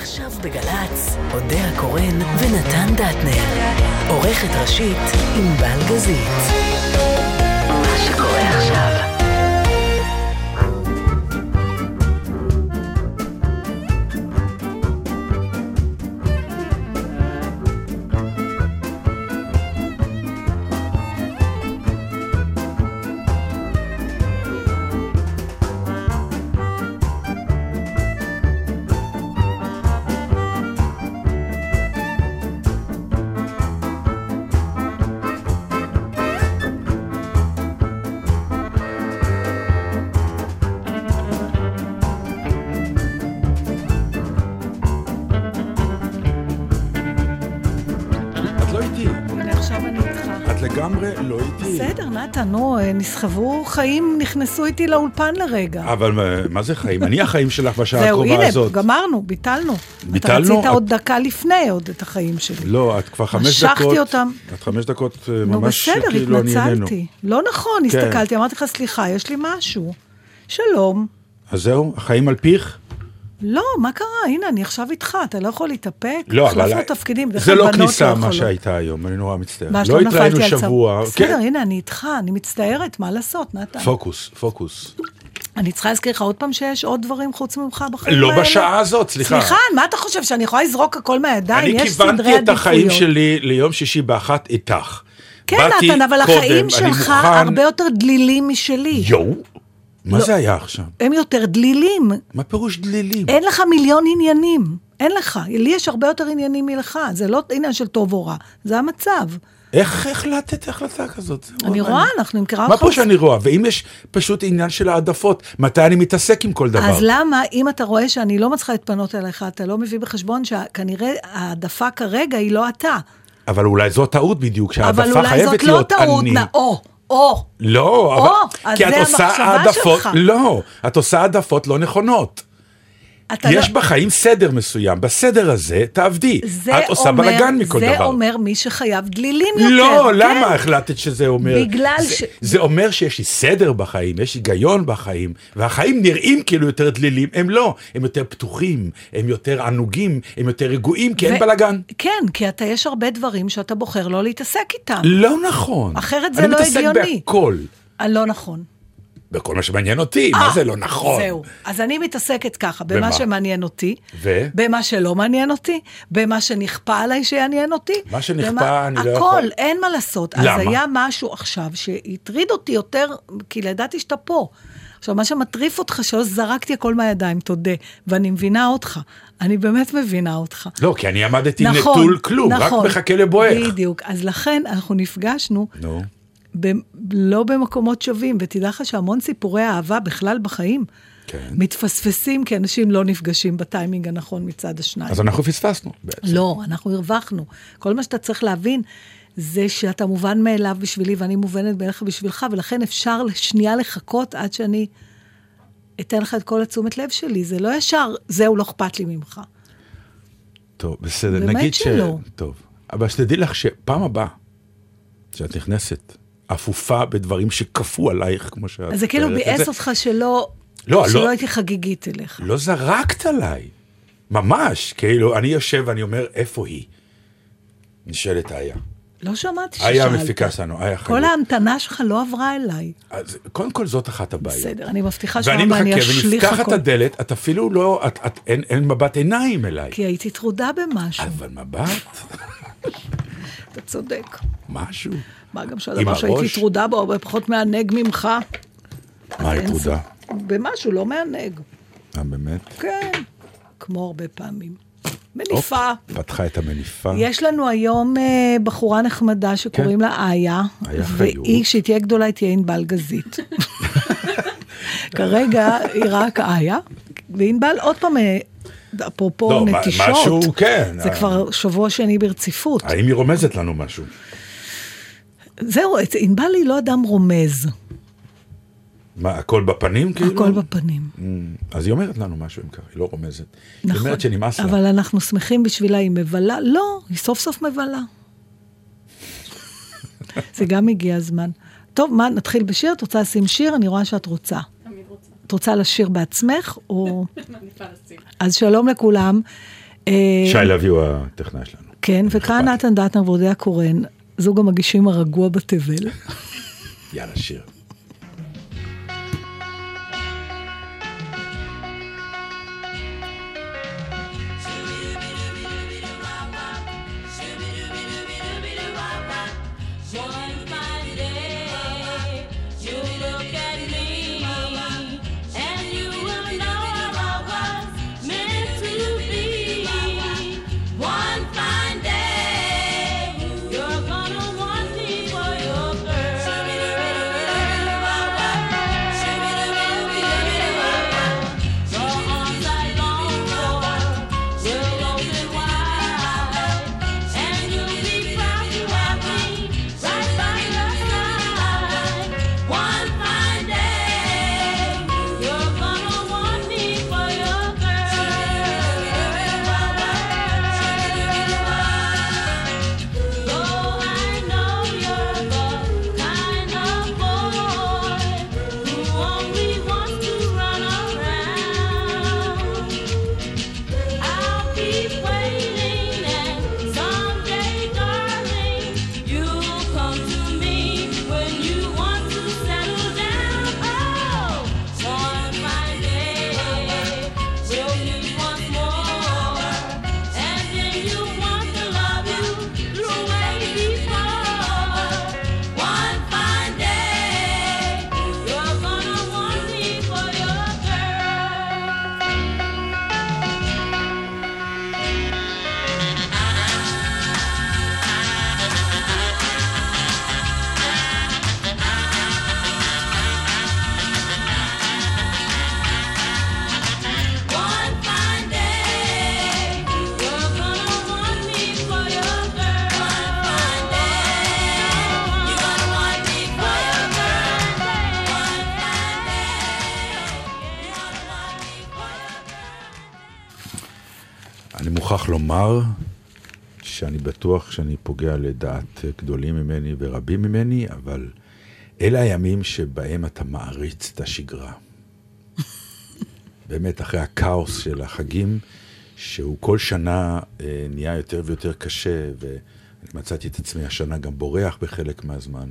עכשיו בגלץ, אודיה קורן ונתן דטנר. עורכת ראשית, ענבל גזית. מה שקורה עכשיו. נו, נסחבו חיים, נכנסו איתי לאולפן לרגע. אבל מה זה חיים? אני החיים שלך בשעה הקרובה הזאת. זהו, הנה, גמרנו, ביטלנו. אתה רצית עוד דקה לפני עוד את החיים שלי. לא, את כבר 5 דקות. משכתי אותם. את 5 דקות ממש כאילו לא נהנינו. התנצלתי. לא נכון, הסתכלתי, אמרתי לך, סליחה, יש לי משהו. שלום. אז זהו, החיים על פיך? לא, מה קרה? הנה, אני עכשיו איתך, אתה לא יכול להתאפק. לא, אבל זה לא כניסה מה שהייתה היום, אני נורא מצטערת. לא התראינו שבוע. בסדר, הנה, אני איתך, אני מצטערת, מה לעשות, נתן? פוקוס, פוקוס. אני צריכה להזכיר לך עוד פעם שיש עוד דברים חוץ ממך בחיים האלה. לא בשעה הזאת, סליחה. סליחה, מה אתה חושב, שאני יכולה לזרוק הכל מהידיים? אני כיוונתי את החיים שלי ליום שישי באחת איתך. כן, נתן, אבל החיים שלך הרבה יותר דלילים משלי. מה זה היה עכשיו? הם יותר דלילים. מה פירוש דלילים? אין לך מיליון עניינים. אין לך. לי יש הרבה יותר עניינים מלך. זה לא עניין של טוב או רע. זה המצב. איך החלטת החלטה כזאת? אני רואה, אנחנו מכירה אותך. מה פה שאני רואה? ואם יש פשוט עניין של העדפות, מתי אני מתעסק עם כל דבר? אז למה, אם אתה רואה שאני לא מצליחה להתפנות אליך, אתה לא מביא בחשבון שכנראה העדפה כרגע היא לא אתה. אבל אולי זו טעות בדיוק, שהעדפה חייבת להיות אני. או. לא, אבל... כי את עושה העדפות... לא, את עושה העדפות לא נכונות. יש בחיים סדר מסוים, בסדר הזה תעבדי. את עושה בלגן מכל דבר. זה אומר מי שחייב דלילים יותר. לא, למה החלטת שזה אומר? זה אומר שיש לי סדר בחיים, יש היגיון בחיים, והחיים נראים כאילו יותר דלילים, הם לא. הם יותר פתוחים, הם יותר ענוגים, הם יותר רגועים, כי אין בלגן. כן, כי יש הרבה דברים שאתה בוחר לא להתעסק איתם. לא נכון. אחרת זה לא הגיוני. אני מתעסק בהכל. לא נכון. בכל מה שמעניין אותי, מה זה לא נכון? זהו, אז אני מתעסקת ככה, במה שמעניין אותי, במה שלא מעניין אותי, במה שנכפה עליי שיעניין אותי. מה שנכפה אני לא יכול. הכל, אין מה לעשות. למה? אז היה משהו עכשיו שהטריד אותי יותר, כי לדעתי שאתה פה. עכשיו, מה שמטריף אותך, שלא זרקתי הכל מהידיים, תודה, ואני מבינה אותך. אני באמת מבינה אותך. לא, כי אני עמדתי נטול כלום, רק מחכה לבועך. בדיוק, אז לכן אנחנו נפגשנו... לא במקומות שווים, ותדע לך שהמון סיפורי אהבה בכלל בחיים מתפספסים, כי אנשים לא נפגשים בטיימינג הנכון מצד השניים. אז אנחנו פספסנו בעצם. לא, אנחנו הרווחנו. כל מה שאתה צריך להבין זה שאתה מובן מאליו בשבילי, ואני מובנת מאליך בשבילך, ולכן אפשר לשנייה לחכות עד שאני אתן לך את כל התשומת לב שלי. זה לא ישר, זהו, לא אכפת לי ממך. טוב, בסדר. באמת שלא. טוב, אבל שתדעי לך שפעם הבאה שאת נכנסת אפופה בדברים שכפו עלייך, כמו שאת אומרת. אז זה כאילו ביאס אותך שלא הייתי חגיגית אליך. לא זרקת עליי. ממש, כאילו, אני יושב ואני אומר, איפה היא? נשאלת איה. לא שמעתי ששאלת. איה המפיקה שלנו, איה חיות. כל ההמתנה שלך לא עברה אליי. אז קודם כל זאת אחת הבעיות. בסדר, אני מבטיחה שאני אשליך הכל. ואני מחכה ונפתח את הדלת, את אפילו לא, אין מבט עיניים אליי. כי הייתי תרודה במשהו. אבל מבט? אתה צודק. משהו? מה גם שהדבר שהייתי תרודה בו, אבל פחות מענג ממך. מה היא תרודה? במשהו, לא מענג. באמת? כן, כמו הרבה פעמים. מניפה. פתחה את המניפה. יש לנו היום בחורה נחמדה שקוראים לה איה, והיא שתהיה גדולה, היא תהיה ענבל גזית. כרגע היא רק איה, וענבל עוד פעם... אפרופו נטישות, זה כבר שבוע שני ברציפות. האם היא רומזת לנו משהו? זהו, ענבל היא לא אדם רומז. מה, הכל בפנים? הכל בפנים. אז היא אומרת לנו משהו, היא לא רומזת. היא אומרת שנמאס לה. אבל אנחנו שמחים בשבילה, היא מבלה. לא, היא סוף סוף מבלה. זה גם הגיע הזמן. טוב, מה, נתחיל בשיר? את רוצה לשים שיר? אני רואה שאת רוצה. את רוצה לשיר בעצמך? אז שלום לכולם, שי לביו הטכנאי שלנו. כן, וכאן נתן דטנר ואודיה קורן, זוג המגישים הרגוע בתבל. יאללה, שיר. לומר שאני בטוח שאני פוגע לדעת גדולים ממני ורבים ממני, אבל אלה הימים שבהם אתה מעריץ את השגרה. באמת, אחרי הקאוס של החגים, שהוא כל שנה נהיה יותר ויותר קשה, ואני מצאתי את עצמי השנה גם בורח בחלק מהזמן,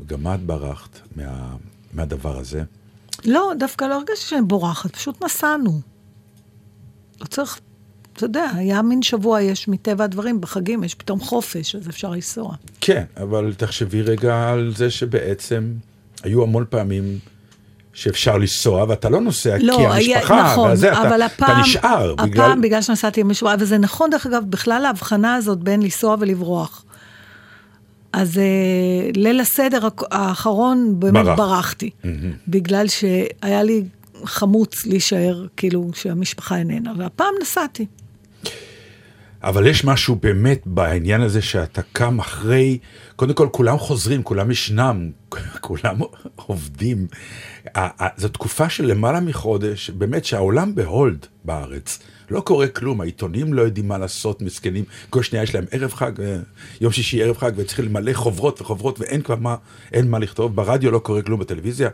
וגם את ברחת מהדבר הזה. לא, דווקא לא הרגשתי שאני בורחת, פשוט נסענו. לא צריך... אתה יודע, היה מין שבוע, יש מטבע הדברים, בחגים יש פתאום חופש, אז אפשר לנסוע. כן, אבל תחשבי רגע על זה שבעצם היו המון פעמים שאפשר לנסוע, ואתה לא נוסע לא, כי המשפחה, היה, נכון, וזה, אבל אתה, הפעם, אתה נשאר. הפעם בגלל שנסעתי משורה, וזה נכון דרך אגב, בכלל ההבחנה הזאת בין לנסוע ולברוח. אז ליל הסדר האחרון באמת ברחתי, בגלל שהיה לי חמוץ להישאר, כאילו שהמשפחה איננה, והפעם נסעתי. אבל יש משהו באמת בעניין הזה שאתה קם אחרי, קודם כל כולם חוזרים, כולם ישנם, כולם עובדים. זו תקופה של למעלה מחודש, באמת שהעולם בהולד בארץ. לא קורה כלום, העיתונים לא יודעים מה לעשות, מסכנים, כל שנייה יש להם ערב חג, יום שישי ערב חג, וצריך למלא חוברות וחוברות, ואין כבר מה, אין מה לכתוב. ברדיו לא קורה כלום, בטלוויזיה,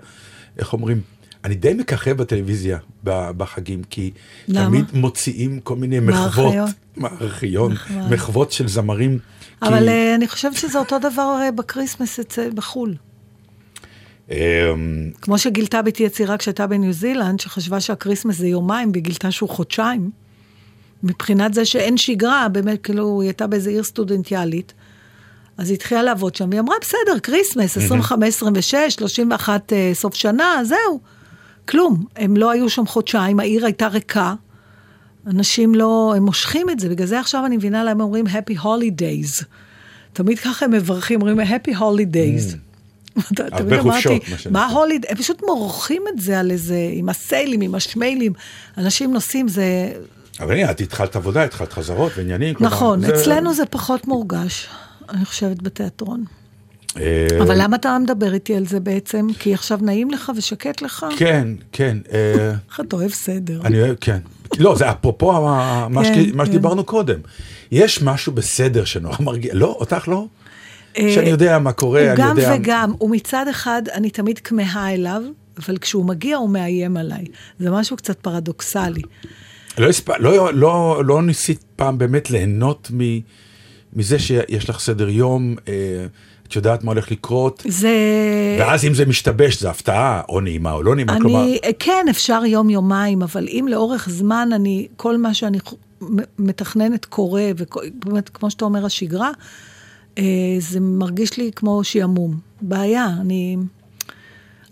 איך אומרים? אני די מככה בטלוויזיה בחגים, כי תמיד מוציאים כל מיני מחוות, מארכיון, מחוות של זמרים. אבל אני חושבת שזה אותו דבר בקריסמס בחול. כמו שגילתה ביתי יצירה כשהייתה בניו זילנד, שחשבה שהקריסמס זה יומיים, בגילתה שהוא חודשיים, מבחינת זה שאין שגרה, באמת כאילו היא הייתה באיזו עיר סטודנטיאלית, אז היא התחילה לעבוד שם, היא אמרה בסדר, קריסמס, 25, 26, 31 סוף שנה, זהו. כלום, הם לא היו שם חודשיים, העיר הייתה ריקה, אנשים לא, הם מושכים את זה, בגלל זה עכשיו אני מבינה להם, אומרים Happy Holidays, תמיד ככה הם מברכים, אומרים Happy Holidays, הרבה חופשות, מה הוליד, הם פשוט מורחים את זה על איזה, עם הסיילים, עם השמיילים, אנשים נוסעים, זה... אבל הנה, את התחלת עבודה, התחלת חזרות ועניינים, נכון, אצלנו זה פחות מורגש, אני חושבת בתיאטרון. אבל למה אתה מדבר איתי על זה בעצם? כי עכשיו נעים לך ושקט לך? כן, כן. איך אתה אוהב סדר? אני אוהב, כן. לא, זה אפרופו מה שדיברנו קודם. יש משהו בסדר שנורא מרגיע. לא, אותך לא? שאני יודע מה קורה, אני יודע... הוא גם וגם, ומצד אחד אני תמיד כמהה אליו, אבל כשהוא מגיע הוא מאיים עליי. זה משהו קצת פרדוקסלי. לא ניסית פעם באמת ליהנות מזה שיש לך סדר יום, את יודעת מה הולך לקרות, ואז אם זה משתבש, זה הפתעה, או נעימה או לא נעימה, כלומר... כן, אפשר יום יומיים, אבל אם לאורך זמן אני, כל מה שאני מתכננת קורה, ובאמת, כמו שאתה אומר, השגרה, זה מרגיש לי כמו שיעמום. בעיה,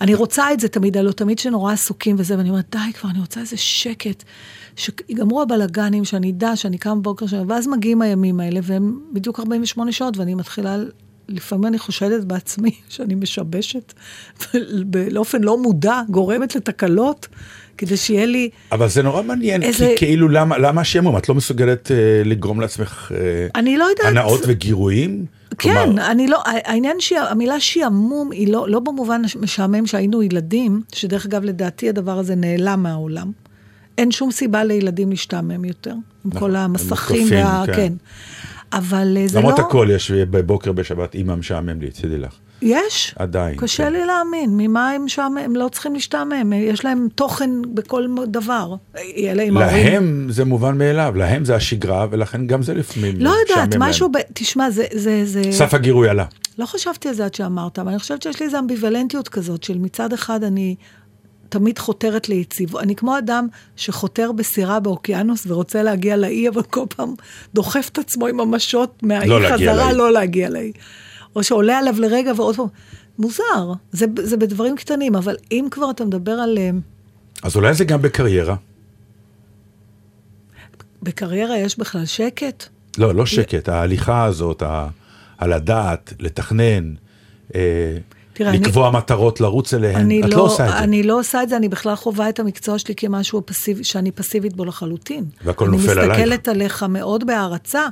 אני רוצה את זה תמיד, לא תמיד שנורא עסוקים וזה, ואני אומרת, די כבר, אני רוצה איזה שקט, שיגמרו הבלגנים, שאני אדע, שאני קם בבוקר, ואז מגיעים הימים האלה, והם בדיוק 48 שעות, ואני מתחילה, לפעמים אני חושדת בעצמי, שאני משבשת, באופן לא מודע, גורמת לתקלות, כדי שיהיה לי... אבל זה נורא מעניין, איזה... כי כאילו למה השם, את לא מסוגלת לגרום לעצמך הנאות וגירויים? כן, כלומר... אני לא, העניין שהמילה שיעמום היא לא במובן משעמם שהיינו ילדים, שדרך אגב לדעתי הדבר הזה נעלם מהעולם. אין שום סיבה לילדים להשתעמם יותר, עם כל המסכים וה... כן. כן. אבל זה לא... למרות הכל יש בבוקר בשבת, אמא משעמם לי, תדעי לך. יש? עדיין. קשה כן. לי להאמין, ממה הם שם, הם לא צריכים להשתעמם, יש להם תוכן בכל דבר. להם זה מובן מאליו, להם זה השגרה, ולכן גם זה לפעמים לא יודעת, משהו, תשמע, זה... סף הגירוי עלה. לא חשבתי על זה עד שאמרת, אבל אני חושבת שיש לי איזו אמביוולנטיות כזאת, של מצד אחד אני תמיד חותרת ליציבות, אני כמו אדם שחותר בסירה באוקיינוס, ורוצה להגיע לאי, אבל כל פעם דוחף את עצמו עם המשות, מהאי לא חזרה, לא להגיע לאי. או שעולה עליו לרגע ועוד פעם, מוזר, זה בדברים קטנים, אבל אם כבר אתה מדבר על... אז אולי זה גם בקריירה. בקריירה יש בכלל שקט? לא, לא שקט, ההליכה הזאת, על הדעת, לתכנן, לקבוע מטרות, לרוץ אליהן, את לא עושה את זה. אני לא עושה את זה, אני בכלל חובה את המקצוע שלי כמשהו שאני פסיבית בו לחלוטין. והכל נופל עלייך. אני מסתכלת עליך מאוד בהערצה,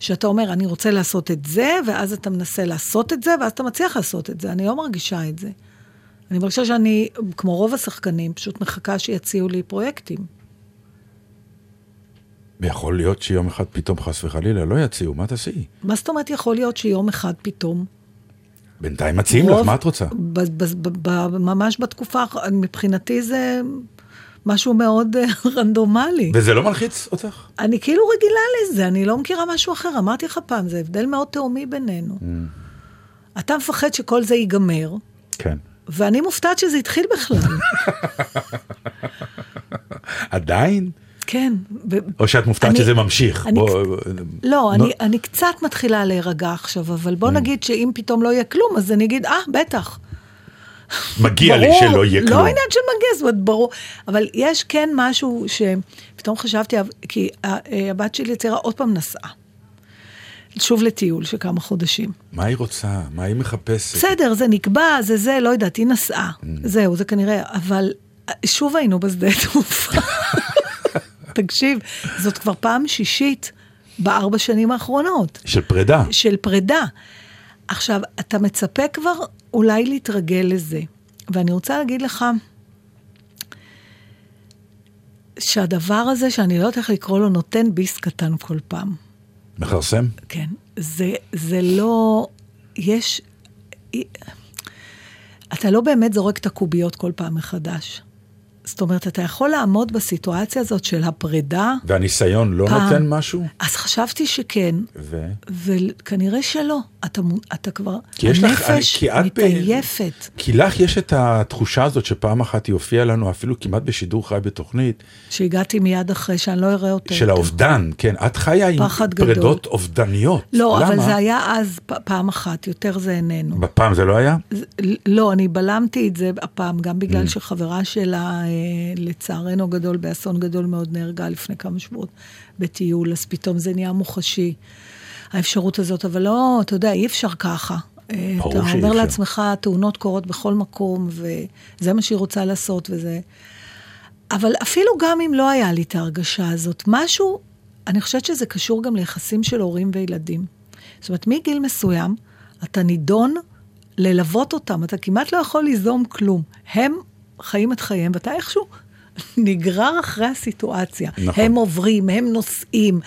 שאתה אומר, אני רוצה לעשות את זה, ואז אתה מנסה לעשות את זה, ואז אתה מצליח לעשות את זה. אני לא מרגישה את זה. אני מרגישה שאני, כמו רוב השחקנים, פשוט מחכה שיציעו לי פרויקטים. ויכול להיות שיום אחד פתאום חס וחלילה לא יציעו, מה תעשי? מה זאת אומרת יכול להיות שיום אחד פתאום? בינתיים מציעים לך, מה את רוצה? ממש בתקופה, מבחינתי זה... משהו מאוד רנדומלי. וזה לא מלחיץ אותך? אני כאילו רגילה לזה, אני לא מכירה משהו אחר. אמרתי לך פעם, זה הבדל מאוד תאומי בינינו. אתה מפחד שכל זה ייגמר. כן. ואני מופתעת שזה התחיל בכלל. עדיין? כן. או שאת מופתעת שזה ממשיך. לא, אני קצת מתחילה להירגע עכשיו, אבל בוא נגיד שאם פתאום לא יהיה כלום, אז אני אגיד, בטח. מגיע לי שלא יהיה כלום. לא עניין של מגיע, זאת אומרת, ברור. אבל יש כן משהו שפתאום חשבתי, כי הבת שלי צעירה עוד פעם נסעה. שוב לטיול של כמה חודשים. מה היא רוצה? מה היא מחפשת? בסדר, זה נקבע, זה, לא יודעת, היא נסעה. זהו, זה כנראה, אבל שוב היינו בשדה תעופה. תקשיב, זאת כבר פעם שישית בארבע שנים האחרונות. של פרידה. של פרידה. עכשיו, אתה מצפה כבר אולי להתרגל לזה. ואני רוצה להגיד לך, שהדבר הזה, שאני לא יודעת איך לקרוא לו, נותן ביס קטן כל פעם. מחרסם? כן. זה לא... יש... אתה לא באמת זורק את הקוביות כל פעם מחדש. זאת אומרת, אתה יכול לעמוד בסיטואציה הזאת של הפרידה... והניסיון לא פעם. נותן משהו? אז חשבתי שכן. ו? וכנראה שלא. אתה כבר... כי הנפש מתעייפת. כי לך יש את התחושה הזאת שפעם אחת היא הופיעה לנו, אפילו כמעט בשידור חי בתוכנית. שהגעתי מיד אחרי, שאני לא אראה אותה. של האובדן, כן. את חיה עם פרידות אובדניות. לא, למה? אבל זה היה אז פעם אחת, יותר זה איננו. בפעם זה לא היה? לא, אני בלמתי את זה הפעם, גם בגלל שחברה שלה... לצערנו גדול, באסון גדול מאוד נהרגה לפני כמה שבועות בטיול, אז פתאום זה נהיה מוחשי האפשרות הזאת, אבל לא, אתה יודע, אי אפשר ככה. אתה אומר לעצמך, תאונות קורות בכל מקום, וזה מה שהיא רוצה לעשות, וזה... אבל אפילו גם אם לא היה לי את ההרגשה הזאת, משהו, אני חושבת שזה קשור גם ליחסים של הורים וילדים. זאת אומרת, מגיל מסוים, אתה נידון ללוות אותם, אתה כמעט לא יכול ליזום כלום. הם חיים את חייהם, ואתה איכשהו נגרר אחרי הסיטואציה. נכון. הם עוברים, הם נוסעים,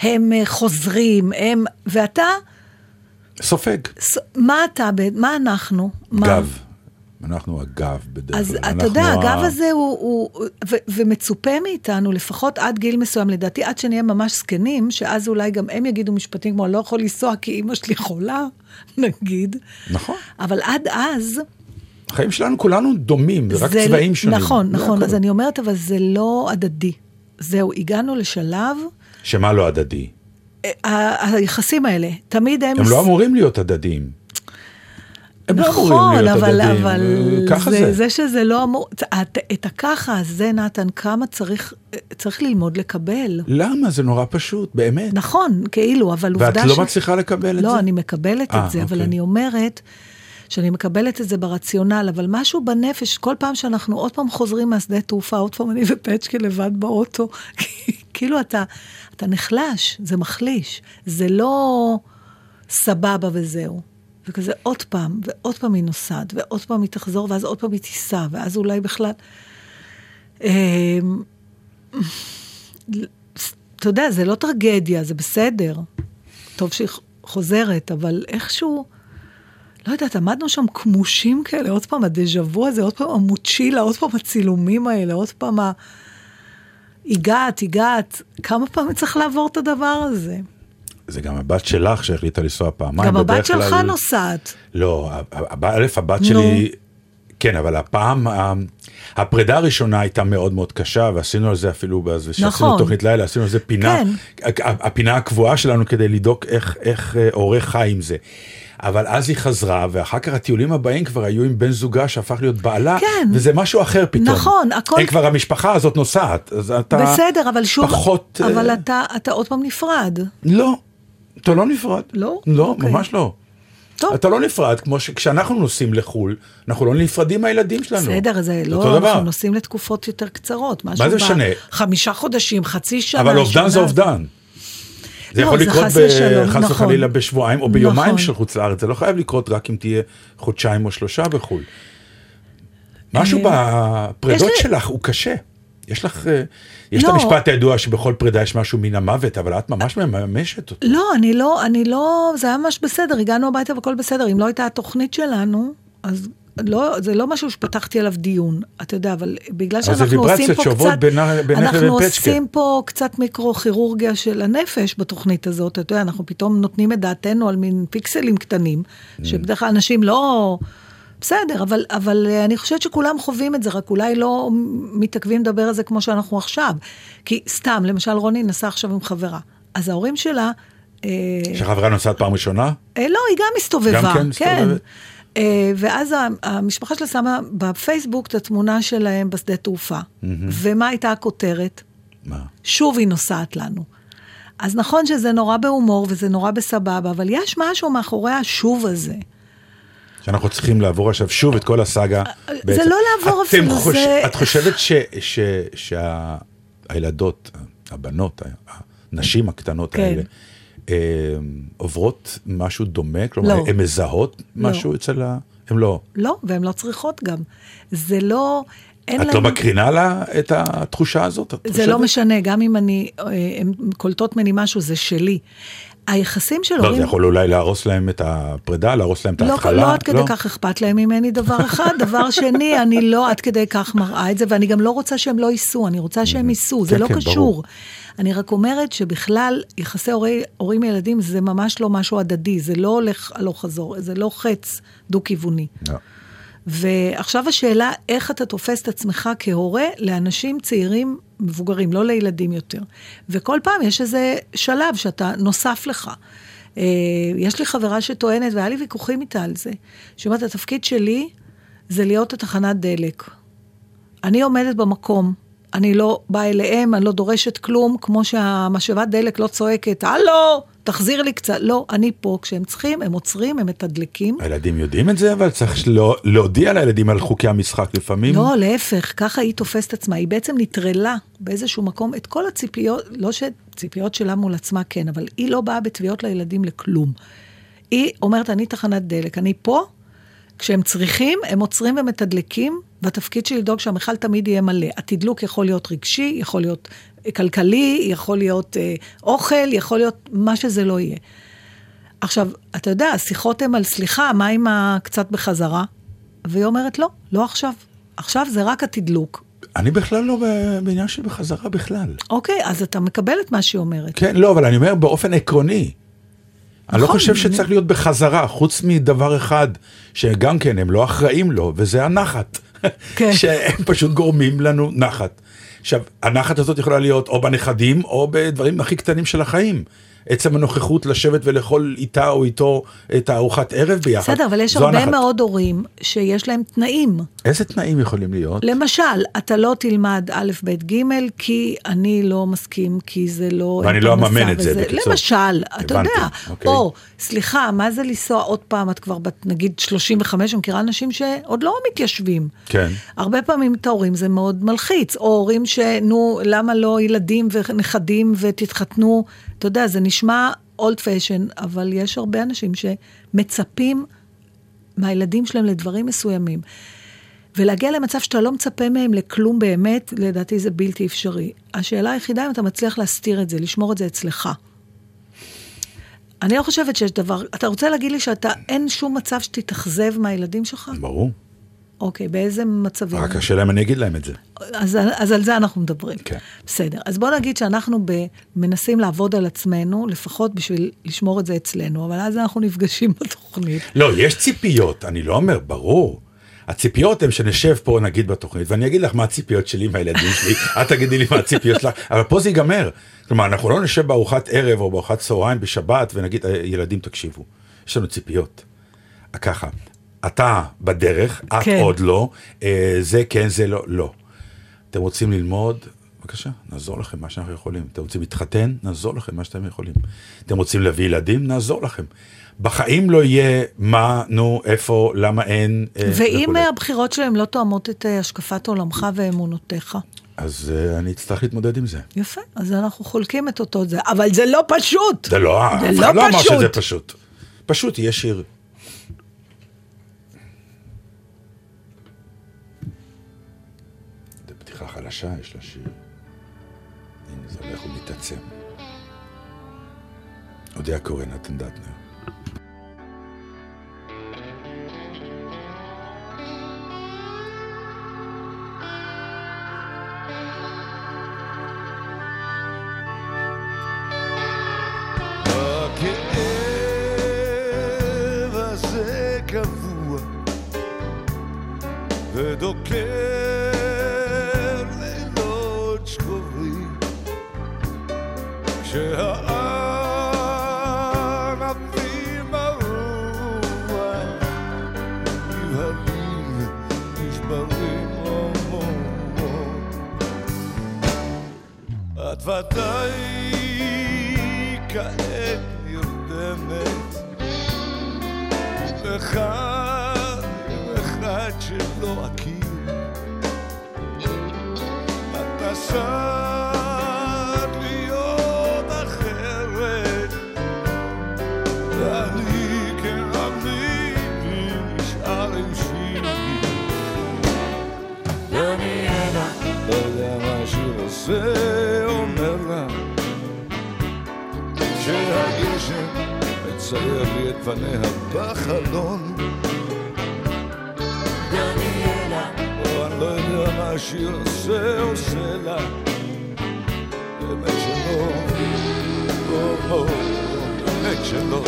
הם חוזרים, הם... ואתה... סופג. מה אנחנו? גב. אנחנו הגב בדרך. אז אתה יודע, הגב הזה הוא, ומצופה מאיתנו, לפחות עד גיל מסוים, לדעתי עד שנהיה ממש סקנים, שאז אולי גם הם יגידו משפטים כמו, לא יכול לנסוע כי אמא שלי חולה, נגיד. נכון. אבל עד אז... החיים שלנו כולנו דומים, זה רק צבעים שונים. נכון, נכון, אז אני אומרת, אבל זה לא הדדי. זהו, הגענו לשלב... שמה לא הדדי? היחסים האלה, תמיד הם... הם לא אמורים להיות הדדיים. נכון, אבל זה שזה לא אמור, את הככה הזה נתן, כמה צריך ללמוד לקבל. למה? זה נורא פשוט, באמת. נכון, כאילו, אבל עובדה ש... ואת לא מצליחה לקבל את זה? לא, אני מקבלת את זה, אבל אני אומרת שאני מקבלת את זה ברציונל, אבל משהו בנפש, כל פעם שאנחנו עוד פעם חוזרים מהשדה תעופה, עוד פעם אני ופצ'קה לבד באוטו, כאילו אתה נחלש, זה מחליש, זה לא סבבה וזהו. וכזה עוד פעם, ועוד פעם היא נוסעת, ועוד פעם היא תחזור, ואז עוד פעם היא תיסע, ואז אולי בכלל... אתה יודע, זה לא טרגדיה, זה בסדר. טוב שהיא חוזרת, אבל איכשהו... לא יודעת, עמדנו שם כמושים כאלה, עוד פעם הדז'בו הזה, עוד פעם המוצ'ילה, עוד פעם הצילומים האלה, עוד פעם ה... הגעת, כמה פעמים צריך לעבור את הדבר הזה? זה גם הבת שלך שהחליטה לנסוע פעמיים. גם הבת שלך נוסעת. לא, א', הבת שלי, כן, אבל הפעם, הפרידה הראשונה הייתה מאוד מאוד קשה, ועשינו על זה אפילו, שעשינו תוכנית לילה, עשינו על זה פינה, הפינה הקבועה שלנו כדי לדאוג איך עורך חי עם זה. אבל אז היא חזרה, ואחר כך הטיולים הבאים כבר היו עם בן זוגה שהפך להיות בעלה, וזה משהו אחר פתאום. נכון, הכל... אין כבר המשפחה הזאת נוסעת, אז אתה... בסדר, אבל שוב, אבל אתה עוד פעם נפרד. לא. אתה לא נפרד. לא? לא, ממש לא. טוב. אתה לא נפרד, כמו שכשאנחנו נוסעים לחול, אנחנו לא נפרדים מהילדים שלנו. בסדר, זה לא, אנחנו נוסעים לתקופות יותר קצרות. מה זה משנה? 5 חודשים, חצי שנה. אבל אובדן זה אובדן. זה יכול לקרות בחס וחלילה בשבועיים, או ביומיים של חוץ לארץ. זה לא חייב לקרות רק אם תהיה 2 או 3 חודשים בחול. משהו בפרידות שלך הוא קשה. יש לך, יש את המשפט הידוע שבכל פרידה יש משהו מן המוות, אבל את ממש מממשת אותו. לא, אני לא, זה היה ממש בסדר, הגענו הביתה וכל בסדר, אם לא הייתה התוכנית שלנו, אז לא, זה לא משהו שפתחתי עליו דיון, אתה יודע, אבל בגלל שאנחנו עושים פה קצת, אנחנו עושים פה קצת מיקרו-כירורגיה של הנפש בתוכנית הזאת, אתה יודע, אנחנו פתאום נותנים את דעתנו על מין פיקסלים קטנים, שבדרך כלל אנשים לא... בסדר, אבל אני חושבת שכולם חווים את זה, רק אולי לא מתעכבים לדבר על זה כמו שאנחנו עכשיו. כי סתם, למשל רוני נסע עכשיו עם חברה. אז ההורים שלה... שחברה נוסעת פעם ראשונה? לא, היא גם מסתובבה. גם כן מסתובבת? כן. ואז המשפחה שלה שמה בפייסבוק את התמונה שלהם בשדה תעופה. ומה הייתה הכותרת? מה? שוב היא נוסעת לנו. אז נכון שזה נורא בהומור וזה נורא בסבבה, אבל יש משהו מאחורי השוב הזה. שאנחנו צריכים לעבור עכשיו שוב את כל הסאגה. זה לא לעבור אפילו, זה... את חושבת שהילדות, הבנות, הנשים הקטנות האלה, עוברות משהו דומה? כלומר, הן מזהות משהו אצל ה... הן לא... לא, והן לא צריכות גם. זה לא... את לא מקרינה לה את התחושה הזאת? זה לא משנה, גם אם אני... הן קולטות מני משהו, זה שלי. היחסים של הורים... לא, זה יכול אולי להרוס להם את הפרידה, להרוס להם את ההתחלה. לא עד כדי כך אכפת להם ממני דבר אחד, דבר שני, אני לא עד כדי כך מראה את זה, ואני גם לא רוצה שהם לא ייסו, אני רוצה שהם ייסו, זה לא קשור. אני רק אומרת שבכלל, יחסי הורים וילדים זה ממש לא משהו הדדי, זה לא הולך הלוך חזור, זה לא חץ דו-כיווני. ועכשיו השאלה, איך אתה תופס את עצמך כהורה לאנשים צעירים מבוגרים, לא לילדים יותר. וכל פעם יש איזה שלב שאתה נוסף לך. יש לי חברה שטוענת, והיה לי ויכוחים איתה על זה, שאומרת, התפקיד שלי זה להיות התחנת דלק. אני עומדת במקום, אני לא באה אליהם, אני לא דורשת כלום, כמו שהמשאבת דלק לא צועקת, הלו! תחזיר לי קצת, לא, אני פה, כשהם צריכים, הם עוצרים, הם מתדלקים. הילדים יודעים את זה, אבל צריך להודיע לילדים על חוקי המשחק לפעמים. לא, להפך, ככה היא תופסת עצמה, היא בעצם נטרלה באיזשהו מקום את כל הציפיות, לא שציפיות שלה מול עצמה כן, אבל היא לא באה בתביעות לילדים לכלום. היא אומרת, אני תחנת דלק, אני פה, כשהם צריכים, הם עוצרים ומתדלקים, והתפקיד שלי לדאוג שהמכל תמיד יהיה מלא. התדלוק יכול להיות רגשי, יכול להיות כלכלי, יכול להיות אוכל, יכול להיות מה שזה לא יהיה. עכשיו, אתה יודע, השיחות הן על סליחה, מה עם קצת בחזרה? והיא אומרת, לא, לא עכשיו. עכשיו זה רק התדלוק. אני בכלל לא בעניין של בחזרה בכלל. אוקיי, אז אתה מקבל את מה שהיא אומרת. כן, לא, אבל אני אומר באופן עקרוני. אני לא חושב שצריך להיות בחזרה, חוץ מדבר אחד, שגם כן הם לא אחראים לו, וזה הנחת. שהם פשוט גורמים לנו נחת. עכשיו, הנחת הזאת יכולה להיות או בנכדים, או בדברים הכי קטנים של החיים. עצם הנוכחות לשבת ולאכול איתה או איתו את הארוחת ערב ביחד. בסדר, אבל יש הרבה מאוד הורים שיש להם תנאים. איזה תנאים יכולים להיות? למשל, אתה לא תלמד א' ב' ג' כי אני לא מסכים, כי זה לא... ואני לא אממן את זה. למשל, אתה יודע. או, סליחה, מה זה לנסוע עוד פעם? את כבר בת, נגיד, 35, מכירה אנשים שעוד לא מתיישבים. כן. הרבה פעמים את ההורים זה מאוד מלחיץ. או הורים שנו, למה לא ילדים ונכדים ותתחתנו... אתה יודע, זה נשמע old fashion, אבל יש הרבה אנשים שמצפים מהילדים שלהם לדברים מסוימים. ולהגיע למצב שאתה לא מצפה מהם לכלום באמת, לדעתי זה בלתי אפשרי. השאלה היחידה אם אתה מצליח להסתיר את זה, לשמור את זה אצלך. אני לא חושבת שיש דבר, אתה רוצה להגיד לי שאתה אין שום מצב שתתאכזב מהילדים שלך? ברור. אוקיי, באיזה מצבים? רק השאלה אם אני אגיד להם את זה. אז על זה אנחנו מדברים. כן. בסדר. אז בוא נגיד שאנחנו מנסים לעבוד על עצמנו, לפחות בשביל לשמור את זה אצלנו, אבל אז אנחנו נפגשים בתוכנית. לא, יש ציפיות, אני לא אומר, ברור. הציפיות הן שנשב פה, נגיד בתוכנית, ואני אגיד לך מה הציפיות שלי והילדים שלי, את תגידי לי מה הציפיות שלך, אבל פה זה ייגמר. כלומר, אנחנו לא נשב בארוחת ערב או בארוחת צהריים בשבת, ונגיד, ילדים תקשיבו. יש לנו ציפיות. ככה. אתה בדרך, את עוד לא, זה כן, זה לא, לא. אתם רוצים ללמוד, בבקשה, נעזור לכם מה שאנחנו יכולים. אתם רוצים להתחתן, נעזור לכם מה שאתם יכולים. אתם רוצים להביא ילדים, נעזור לכם. בחיים לא יהיה מה, נו, איפה, למה אין. ואם הבחירות שלהם לא תואמות את השקפת עולמך ואמונותיך? אז אני אצטרך להתמודד עם זה. יפה, אז אנחנו חולקים את אותו זה, אבל זה לא פשוט. זה לא, אני לא אמר שזה פשוט. פשוט יהיה שיר. חלשה יש לה שיר. הנה, זה הולך ומתעצם. אודיה קורן, נתן דטנר. הכאב הזה קבוע ודוקר שהענבים הרוע נבהלים נשברים את ודאי כעת נרדמת אחד שלא הכיר אתה שם זה אומר לה שהגשם מצייר לי את פניה בחלון דניאלה או אני לא יודע מה השיר עושה עושה לה באמת שלא באמת שלא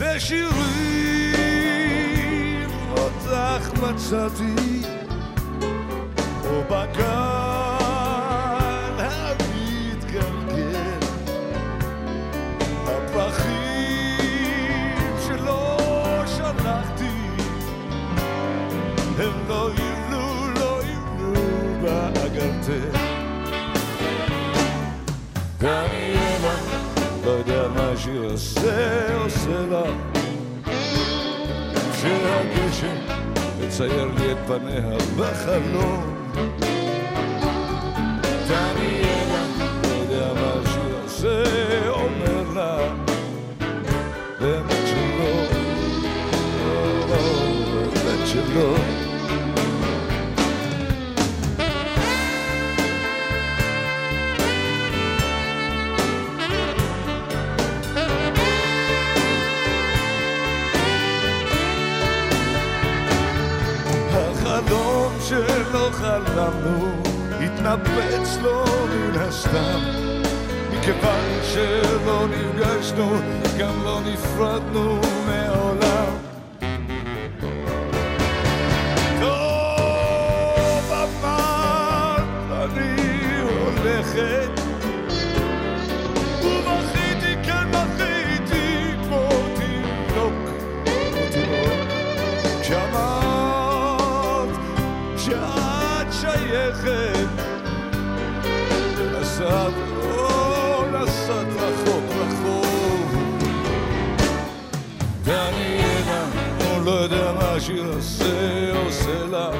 בשירים אותך מצאתי בגן המתגלגל הפרחים שלא שלחתי הם לא יבלו, לא יבלו באגרתך דניאלה לא יודע מה שעושה עושה לה כשהגשם מצייר לי את פניה בחלום דניאלה, לא יודע מה שיר עושה, אומר לה באמת שלא, באמת שלא על רמו, התנפץ לו מן הסתם. מכיוון שלא נפגשנו, גם לא נפרדנו מעולם. טוב, אמרת, אני הולכת, ובכיתי, כן בכיתי, כמו תינוק. כשאמרת שאת שייכת, ונסעת רחוק רחוק, ואני אינה או לא יודע מה שעושה עושה לה.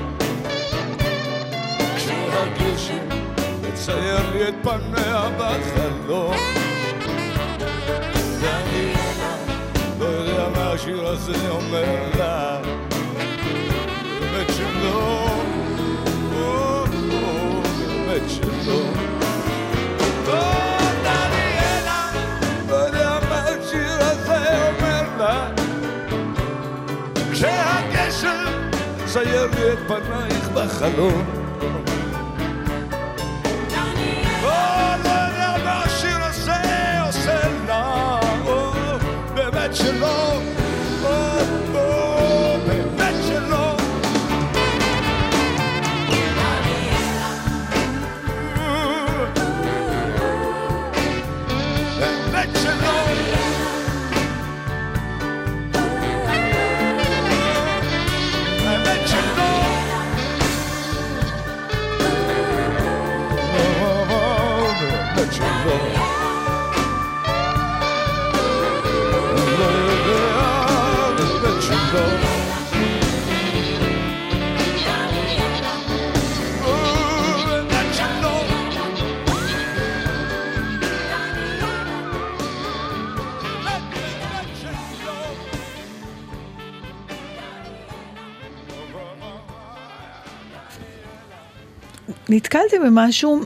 כשהגשם מצייר לי את פניה בחלום, ואני אינה לא יודע מה שעושה אומר לה. באמת שלא, באמת שלא. צייר לי את פנייך בחלום. לא יודע מה השיר הזה עושה לה, באמת שלא, באמת שלא. באמת שלא. נתקלתי במשהו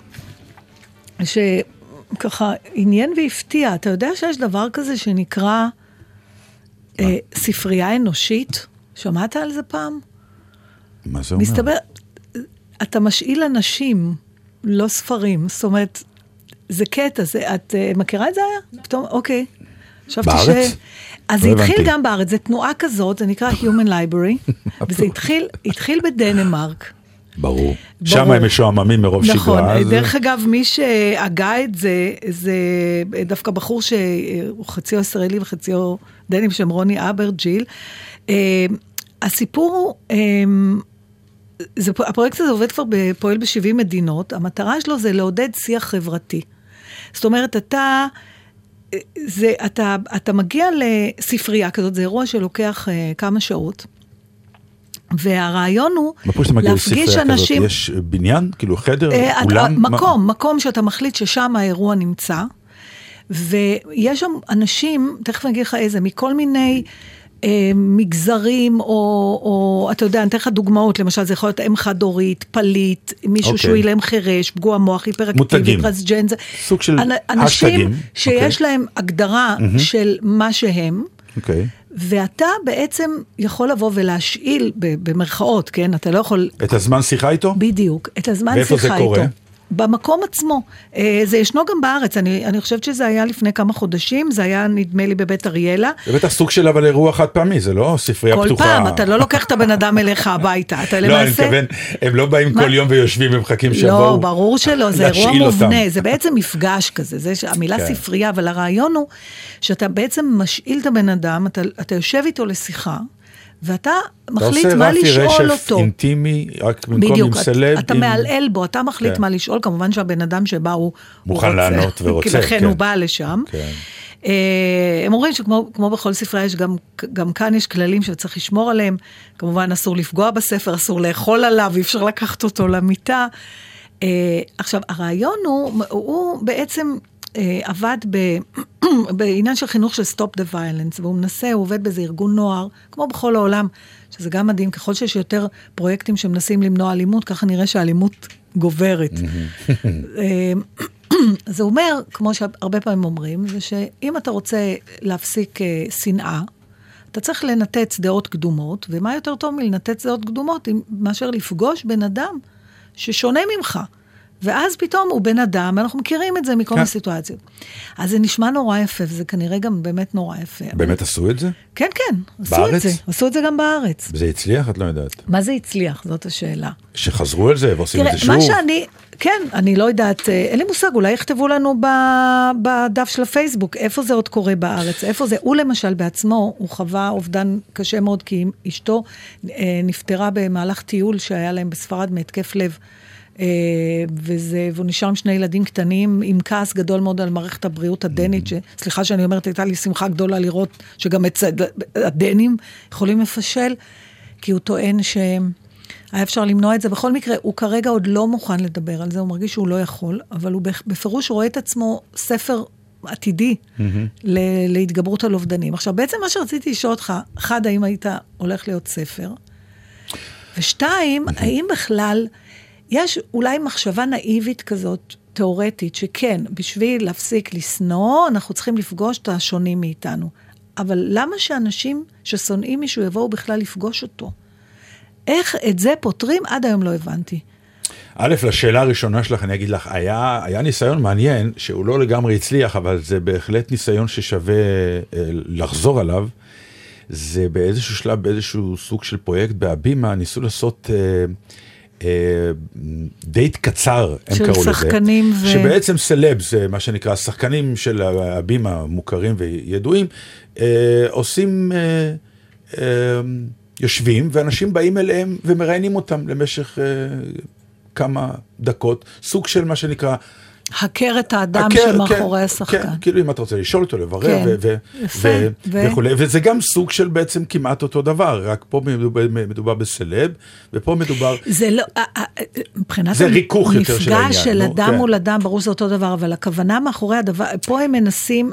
שככה עניין והפתיע. אתה יודע שיש דבר כזה שנקרא ספרייה אנושית? שמעת על זה פעם? מה זה אומר? מסתבר, אתה משאיל אנשים, לא ספרים. זאת אומרת, זה קטע, זה, את מכירה את זה היה? פתאום, אוקיי. בארץ? אז זה התחיל גם בארץ, זה תנועה כזאת, זה נקרא Human Library, וזה התחיל בדנמרק. ברור. שם הם משועממים מרוב שגרה. נכון. דרך אגב, מי שהגה את זה, זה דווקא בחור שהוא חציו ישראלי וחציו דנים, שם רוני אבר ג'יל. הסיפור הוא, הפרויקט הזה עובד כבר בפועל ב-70 מדינות, המטרה שלו זה לעודד שיח חברתי. זאת אומרת, אתה מגיע לספרייה כזאת, זה אירוע שלוקח כמה שעות, והרעיון הוא להפגיש אנשים. יש בניין, כאילו חדר, אולם? מקום שאתה מחליט ששם האירוע נמצא, ויש שם אנשים, תכף נגיד לך איזה, מכל מיני מגזרים, או אתה יודע, אני אתן לך דוגמאות, למשל זה יכול להיות אם חד-הורית, פליט, מישהו שהוא אילם חירש, פגוע מוח, היפראקטיבי, טרנסג'נדר, סוג של אנשים שיש להם הגדרה של מה שהם, ואתה בעצם יכול לבוא ולהשאיל במרכאות, כן? אתה לא יכול... את הזמן שיחה איתו? בדיוק, את הזמן שיחה איתו. ואיפה זה קורה? במקום עצמו. זה ישנו גם בארץ, אני חושבת שזה היה לפני כמה חודשים, זה היה נדמה לי בבית אריאלה. זה בטח סוג של אבל אירוע חד פעמי, זה לא ספרייה פתוחה. כל פעם, אתה לא לוקח את הבן אדם אליך הביתה, אתה למעשה... לא, אני מתכוון, הם לא באים כל יום ויושבים ומחכים שבואו. לא, ברור שלא, זה אירוע מובנה, זה בעצם מפגש כזה, זה המילה ספרייה, אבל הרעיון הוא שאתה בעצם משאיל את הבן אדם, אתה יושב איתו לשיחה, ואתה מחליט מה לשאול אותו. אינטימי, רק במקום עם סלב. אתה מעלעל בו, אתה מחליט מה לשאול, כמובן שהבן אדם שבא הוא מוכן לענות ורוצה. כי לכן הוא בא לשם. הם אומרים שכמו בכל ספרייה, גם כאן יש כללים שצריך לשמור עליהם. כמובן אסור לפגוע בספר, אסור לאכול עליו, אי אפשר לקחת אותו למיטה. עכשיו, הרעיון הוא בעצם... עבד בעניין של חינוך של Stop the Violence, והוא מנסה, הוא עובד באיזה ארגון נוער, כמו בכל העולם, שזה גם מדהים, ככל שיש יותר פרויקטים שמנסים למנוע אלימות, ככה נראה שהאלימות גוברת. זה אומר, כמו שהרבה פעמים אומרים, זה שאם אתה רוצה להפסיק שנאה, אתה צריך לנתץ דעות קדומות, ומה יותר טוב מלנתץ דעות קדומות, מאשר לפגוש בן אדם, ששונה ממך. ואז פתאום הוא בן אדם, אנחנו מכירים את זה מכל הסיטואציות. אז זה נשמע נורא יפה, וזה כנראה גם באמת נורא יפה. באמת עשו את זה? כן, כן, עשו את זה. עשו את זה גם בארץ. וזה הצליח, את לא יודעת. מה זה הצליח? זאת השאלה. שחזרו על זה ועושים את זה שוב. מה שאני, כן, אני לא יודעת, אין לי מושג, אולי יכתבו לנו בדף של הפייסבוק, איפה זה עוד קורה בארץ, איפה זה, הוא למשל בעצמו, הוא חווה אובדן קשה מאוד, כי אשתו נפטרה במהלך טיול שהיה להם בספרד מהתקף לב. והוא נשאר עם שני ילדים קטנים עם כעס גדול מאוד על מערכת הבריאות הדנית, סליחה שאני אומרת, הייתה לי שמחה גדולה לראות שגם הדנים יכולים לפשל, כי הוא טוען שהיה אפשר למנוע את זה. בכל מקרה, הוא כרגע עוד לא מוכן לדבר על זה, הוא מרגיש שהוא לא יכול, אבל הוא בפירוש רואה את עצמו ספר עתידי להתגברות על אובדנים. עכשיו, בעצם מה שרציתי לשאול אותך, אחד, האם היית הולך להיות ספר? ושתיים, האם בכלל יש אולי מחשבה נאיבית כזאת, תיאורטית, שכן, בשביל להפסיק לסנוע, אנחנו צריכים לפגוש את השונים מאיתנו. אבל למה שאנשים ששונאים מישהו יבואו בכלל לפגוש אותו? איך את זה פותרים? עד היום לא הבנתי. א', לשאלה הראשונה שלך, אני אגיד לך, היה ניסיון מעניין, שהוא לא לגמרי הצליח, אבל זה בהחלט ניסיון ששווה לחזור עליו. זה באיזשהו שלב, באיזשהו סוג של פרויקט, בהבימה, ניסו לעשות דייט קצר, הם קראו לזה, שבעצם סלבס, מה שנקרא, שחקנים של הבימה מוכרים וידועים, עושים, יושבים, ואנשים באים אליהם ומראיינים אותם למשך כמה דקות, סוג של מה שנקרא הכר את האדם שמאחורי השחקן. כאילו אם אתה רוצה לשאול אותו, לברר וכולי, וזה גם סוג של בעצם כמעט אותו דבר, רק פה מדובר בסלב, ופה מדובר זה ריכוך יותר של העניין. מפגש של אדם מול אדם, ברור זה אותו דבר, אבל הכוונה מאחורי הדבר, פה הם מנסים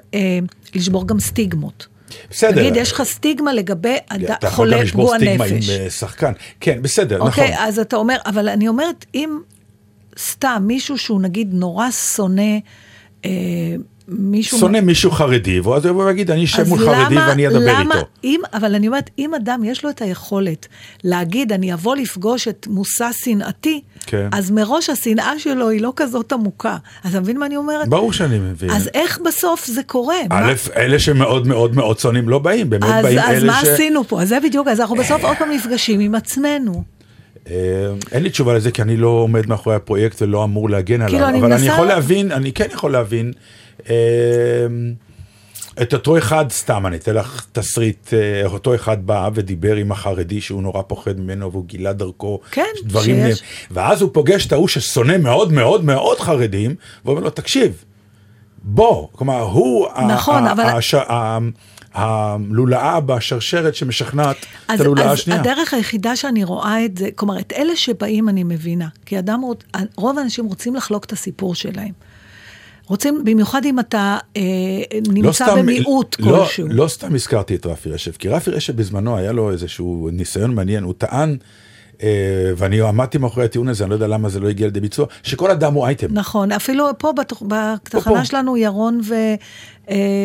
לשבור גם סטיגמות. בסדר. נגיד, יש לך סטיגמה לגבי חולה פגוע נפש. אתה יכול גם לשבור סטיגמה עם שחקן. כן, בסדר, נכון. אוקיי, אז אתה אומר, אבל אני אומרת, אם סתם, מישהו שהוא נגיד נורא שונא, מישהו שונא מישהו חרדי, ואז הוא יגיד, אני שם מול חרדי ואני אדבר איתו. אבל אני אומרת, אם אדם יש לו את היכולת להגיד, אני אבוא לפגוש את מושא שנאתי, אז מראש השנאה שלו היא לא כזאת עמוקה. אז אתה מבין מה אני אומרת? ברור שאני מבין. אז איך בסוף זה קורה? א', אלה שמאוד מאוד מאוד שונאים לא באים, באמת באים אלה ש אז מה עשינו פה? אז זה בדיוק, אז אנחנו בסוף עוד פעם נפגשים עם עצמנו. אין לי תשובה לזה, כי אני לא עומד מאחורי הפרויקט ולא אמור להגן עליו, אבל אני יכול להבין, אני כן יכול להבין את אותו אחד, סתם אני אתן לך תסריט, אותו אחד בא ודיבר עם החרדי שהוא נורא פוחד ממנו והוא גילה דרכו דברים, ואז הוא פוגש את ההוא ששונא מאוד מאוד מאוד חרדים ואומר לו, תקשיב, בוא, כלומר הוא הלולאה בשרשרת שמשכנעת את הלולאה השנייה. אז הדרך היחידה שאני רואה את זה, כלומר, את אלה שבאים אני מבינה, כי רוב האנשים רוצים לחלוק את הסיפור שלהם. רוצים, במיוחד אם אתה נמצא במיעוט כלשהו. לא סתם הזכרתי את רפי רשף, כי רפי רשף בזמנו היה לו איזשהו ניסיון מעניין, הוא טען, ואני עמדתי מאחורי הטיעון הזה, אני לא יודע למה זה לא הגיע לידי ביצוע, שכל אדם הוא אייטם. נכון, אפילו פה בתחנה שלנו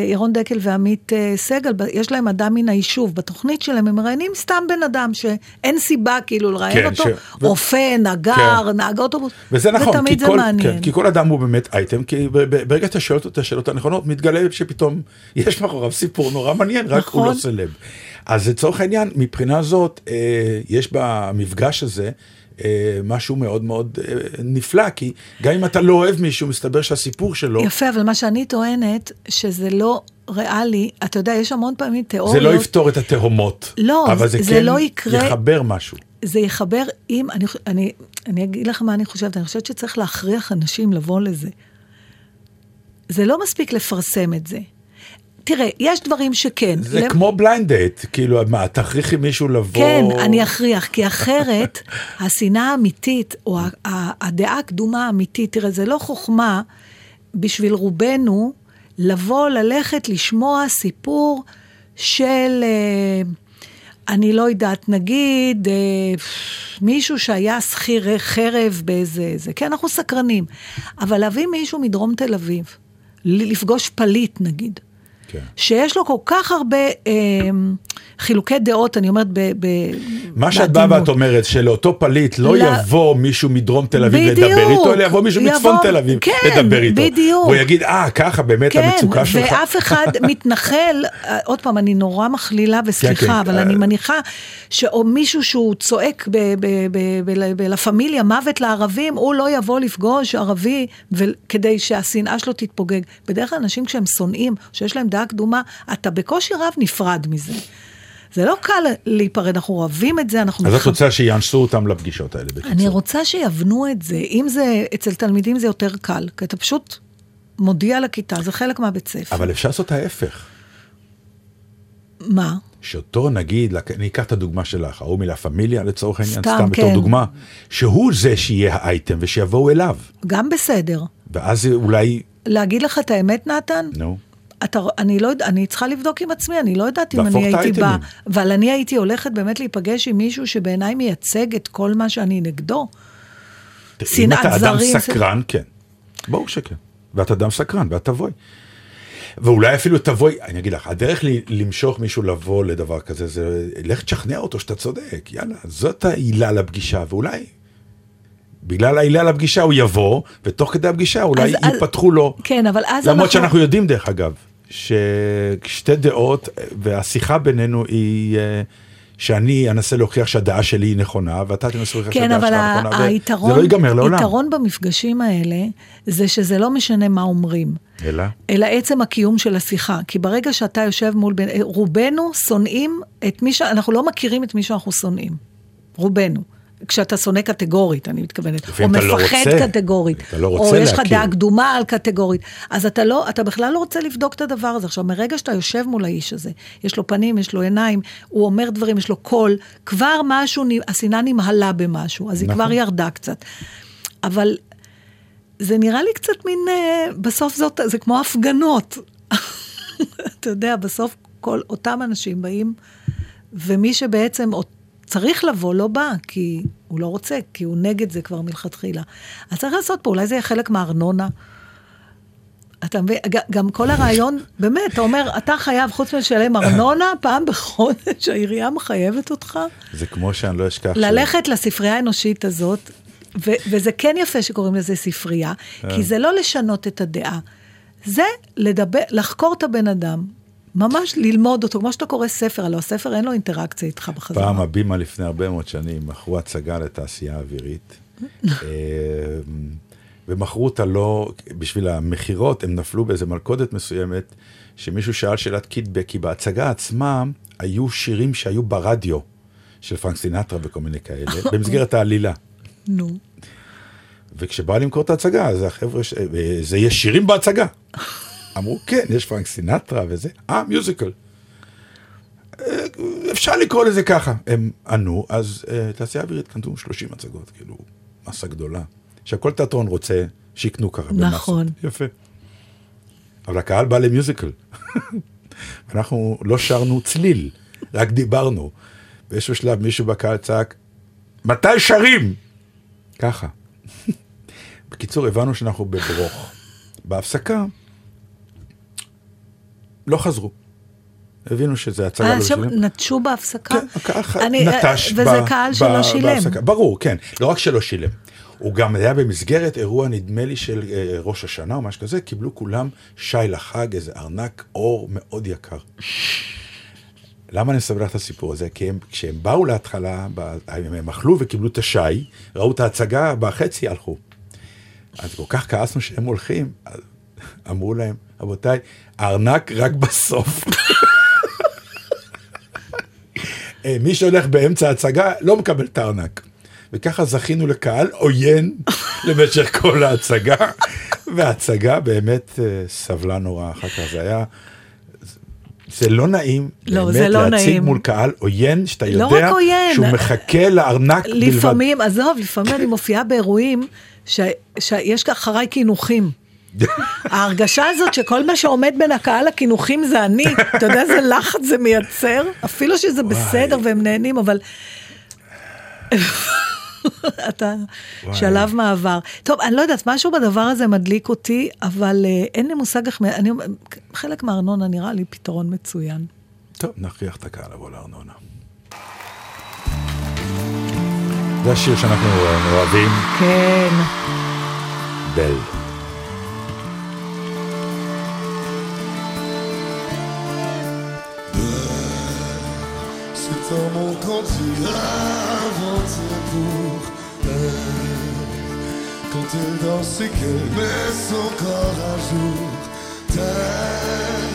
ירון דקל ועמית סגל, יש להם אדם מן היישוב, בתוכנית שלהם הם מראיינים סתם בן אדם שאין סיבה כאילו לראיין אותו, רופא, נגר, נהג אוטובוס, וזה נכון, כי כל אדם הוא באמת אייטם, כי ברגע שאתה שואל את השאלות הנכונות, מתגלה שפתאום יש מאחוריו סיפור נורא מעניין, רק הוא לא סלב. אז לצורך העניין, מבחינה זאת, יש במפגש הזה משהו מאוד מאוד נפלא, כי גם אם אתה לא אוהב מישהו, מסתבר שהסיפור שלו יפה, אבל מה שאני טוענת, שזה לא ריאלי, אתה יודע, יש המון פעמים תיאוריות. זה לא יפתור את התהומות. לא, אבל זה כן לא יקרה, יחבר משהו. זה יחבר אם, אני אגיד לך מה אני חושבת, אני חושבת שצריך להכריח אנשים לבוא לזה. זה לא מספיק לפרסם את זה. תראה, יש דברים שכן. זה כמו בליינד דייט, כאילו, מה, תכריחי מישהו לבוא? כן, אני אכריח, כי אחרת, השנאה האמיתית, או הדעה הקדומה האמיתית, תראה, זה לא חוכמה, בשביל רובנו, לבוא, ללכת, לשמוע סיפור של, אני לא יודעת, נגיד, מישהו שהיה שכיר חרב באיזה, זה, כן, אנחנו סקרנים, אבל להביא מישהו מדרום תל אביב, לפגוש פליט, נגיד, שיש לו כל כך הרבה חילוקי דעות, אני אומרת, מה שאת באה ואת אומרת, שלאותו פליט לא יבוא מישהו מדרום תל אביב לדבר איתו, אלא יבוא מישהו מצפון תל אביב לדבר איתו. הוא יגיד, ככה באמת המצוקה שלך. ואף אחד מתנחל, עוד פעם, אני נורא מכלילה וסליחה, אבל אני מניחה שמישהו שהוא צועק בלפמיליה, מוות לערבים, הוא לא יבוא לפגוש ערבי כדי שהשנאה שלו תתפוגג. בדרך כלל אנשים כשהם שונאים, שיש להם דעה קדומה, אתה בקושי רב נפרד מזה. זה לא קל להיפרד, אנחנו אוהבים את זה. אז את רוצה שיאנסו אותם לפגישות האלה? אני רוצה שיבנו את זה. אם זה אצל תלמידים זה יותר קל, כי אתה פשוט מודיע לכיתה, זה חלק מהבית ספר. אבל אפשר לעשות ההפך. מה? שאותו נגיד, אני אקח את הדוגמה שלך, ההוא מלה פמיליה לצורך העניין, סתם בתור דוגמה, שהוא זה שיהיה האייטם ושיבואו אליו. גם בסדר. ואז אולי... להגיד לך את האמת, נתן? נו. אני צריכה לבדוק עם עצמי, אני לא יודעת אם אני הייתי באה, אבל אני הייתי הולכת באמת להיפגש עם מישהו שבעיניי מייצג את כל מה שאני נגדו. אם אתה אדם סקרן, כן. ברור שכן. ואת אדם סקרן, ואת תבואי. ואולי אפילו תבואי, אני אגיד לך, הדרך למשוך מישהו לבוא לדבר כזה, זה לך תשכנע אותו שאתה צודק, יאללה, זאת העילה לפגישה, ואולי... בגלל העילה לפגישה הוא יבוא, ותוך כדי הפגישה אולי ייפתחו לו. כן, אבל אז אנחנו... למרות שאנחנו יודעים דרך אגב, ששתי דעות, והשיחה בינינו היא שאני אנסה להוכיח שהדעה שלי היא נכונה, ואתה תנסו להוכיח שהדעה שלי היא נכונה, וזה לא ייגמר לעולם. היתרון במפגשים האלה, זה שזה לא משנה מה אומרים. אלא עצם הקיום של השיחה. כי ברגע שאתה יושב מול... רובנו שונאים את מי ש... אנחנו לא מכירים את מי שאנחנו שונאים. רובנו. כשאתה שונא קטגורית, אני מתכוונת, או מפחד קטגורית, או יש לך דעה קדומה על קטגורית, אז אתה בכלל לא רוצה לבדוק את הדבר הזה. עכשיו, מרגע שאתה יושב מול האיש הזה, יש לו פנים, יש לו עיניים, הוא אומר דברים, יש לו קול, כבר משהו, השנאה נמהלה במשהו, אז היא כבר ירדה קצת. אבל זה נראה לי קצת מין, בסוף זה כמו הפגנות. אתה יודע, בסוף כל אותם אנשים באים, ומי שבעצם צריך לבוא, לא בא, כי הוא לא רוצה, כי הוא נגד זה כבר מלכתחילה. אז צריך לעשות פה, אולי זה יהיה חלק מהארנונה. גם כל הרעיון, באמת, אתה אומר, אתה חייב חוץ משלם ארנונה, פעם בחודש העירייה מחייבת אותך. זה כמו שאני לא אשכח. ללכת לספרייה האנושית הזאת, וזה כן יפה שקוראים לזה ספרייה, כי זה לא לשנות את הדעה. זה לחקור את הבן אדם. ממש ללמוד אותו, כמו שאתה קורא ספר, הלא הספר אין לו אינטראקציה איתך בחזרה. פעם הבימה לפני הרבה מאוד שנים, מכרו הצגה לתעשייה האווירית, ומכרו אותה לא, בשביל המחירות, הם נפלו באיזה מלכודת מסוימת, שמישהו שאל שאלת קידבק, כי בהצגה עצמה, היו שירים שהיו ברדיו, של פרנק סינטרה וכל מיני כאלה, במסגרת העלילה. נו. וכשבא למכור את ההצגה, אז החבר'ה, זה יש שירים בהצגה. אמרו, כן, יש פרנק סינטרה וזה, מיוזיקל. אפשר לקרוא לזה ככה. הם ענו, אז תעשייה אווירית קנתו 30 הצגות, כאילו, מסה גדולה. שכל תיאטרון רוצה שיקנו ככה. נכון. במסות. יפה. אבל הקהל בא למיוזיקל. אנחנו לא שרנו צליל, רק דיברנו. באיזשהו שלב מישהו בקהל צעק, מתי שרים? ככה. בקיצור, הבנו שאנחנו בברוך. בהפסקה, לא חזרו. הבינו שזה הצגה לא שילם. נטשו בהפסקה? כן, נטש וזה קהל שלא שילם. ברור, כן. לא רק שלא שילם. הוא גם היה במסגרת אירוע נדמה לי של ראש השנה או משהו כזה, קיבלו כולם שי לחג, איזה ארנק אור מאוד יקר. למה אני מסביר לך את הסיפור הזה? כי כשהם באו להתחלה, הם אכלו וקיבלו את השי, ראו את ההצגה, בחצי הלכו. אז כל כך כעסנו שהם הולכים, אמרו להם, אבותיי, ארנק רק בסוף. מי שהולך באמצע ההצגה לא מקבל את הארנק. וככה זכינו לקהל עוין למשך כל ההצגה. וההצגה באמת סבלה נורא אחר כך. זה היה... זה לא נעים, באמת להציג מול קהל עוין, שאתה יודע שהוא מחכה לארנק בלבד. לפעמים, לפעמים אני מופיעה באירועים שיש אחריי כינוכים. ההרגשה הזאת שכל מה שעומד בין הקהל הכינוכים זה אני, אתה יודע איזה לחץ זה מייצר, אפילו שזה בסדר והם נהנים, אבל אתה שלב מעבר. טוב, אני לא יודעת, משהו בדבר הזה מדליק אותי, אבל אין לי מושג, חלק מהארנונה נראה לי פתרון מצוין. טוב, נכריח את הקהל לבוא לארנונה. זה השיר שאנחנו אוהבים. כן. בל. Dans mon compte, tu avances pour elle. Quand elle danse et qu'elle met son corps à jour, tel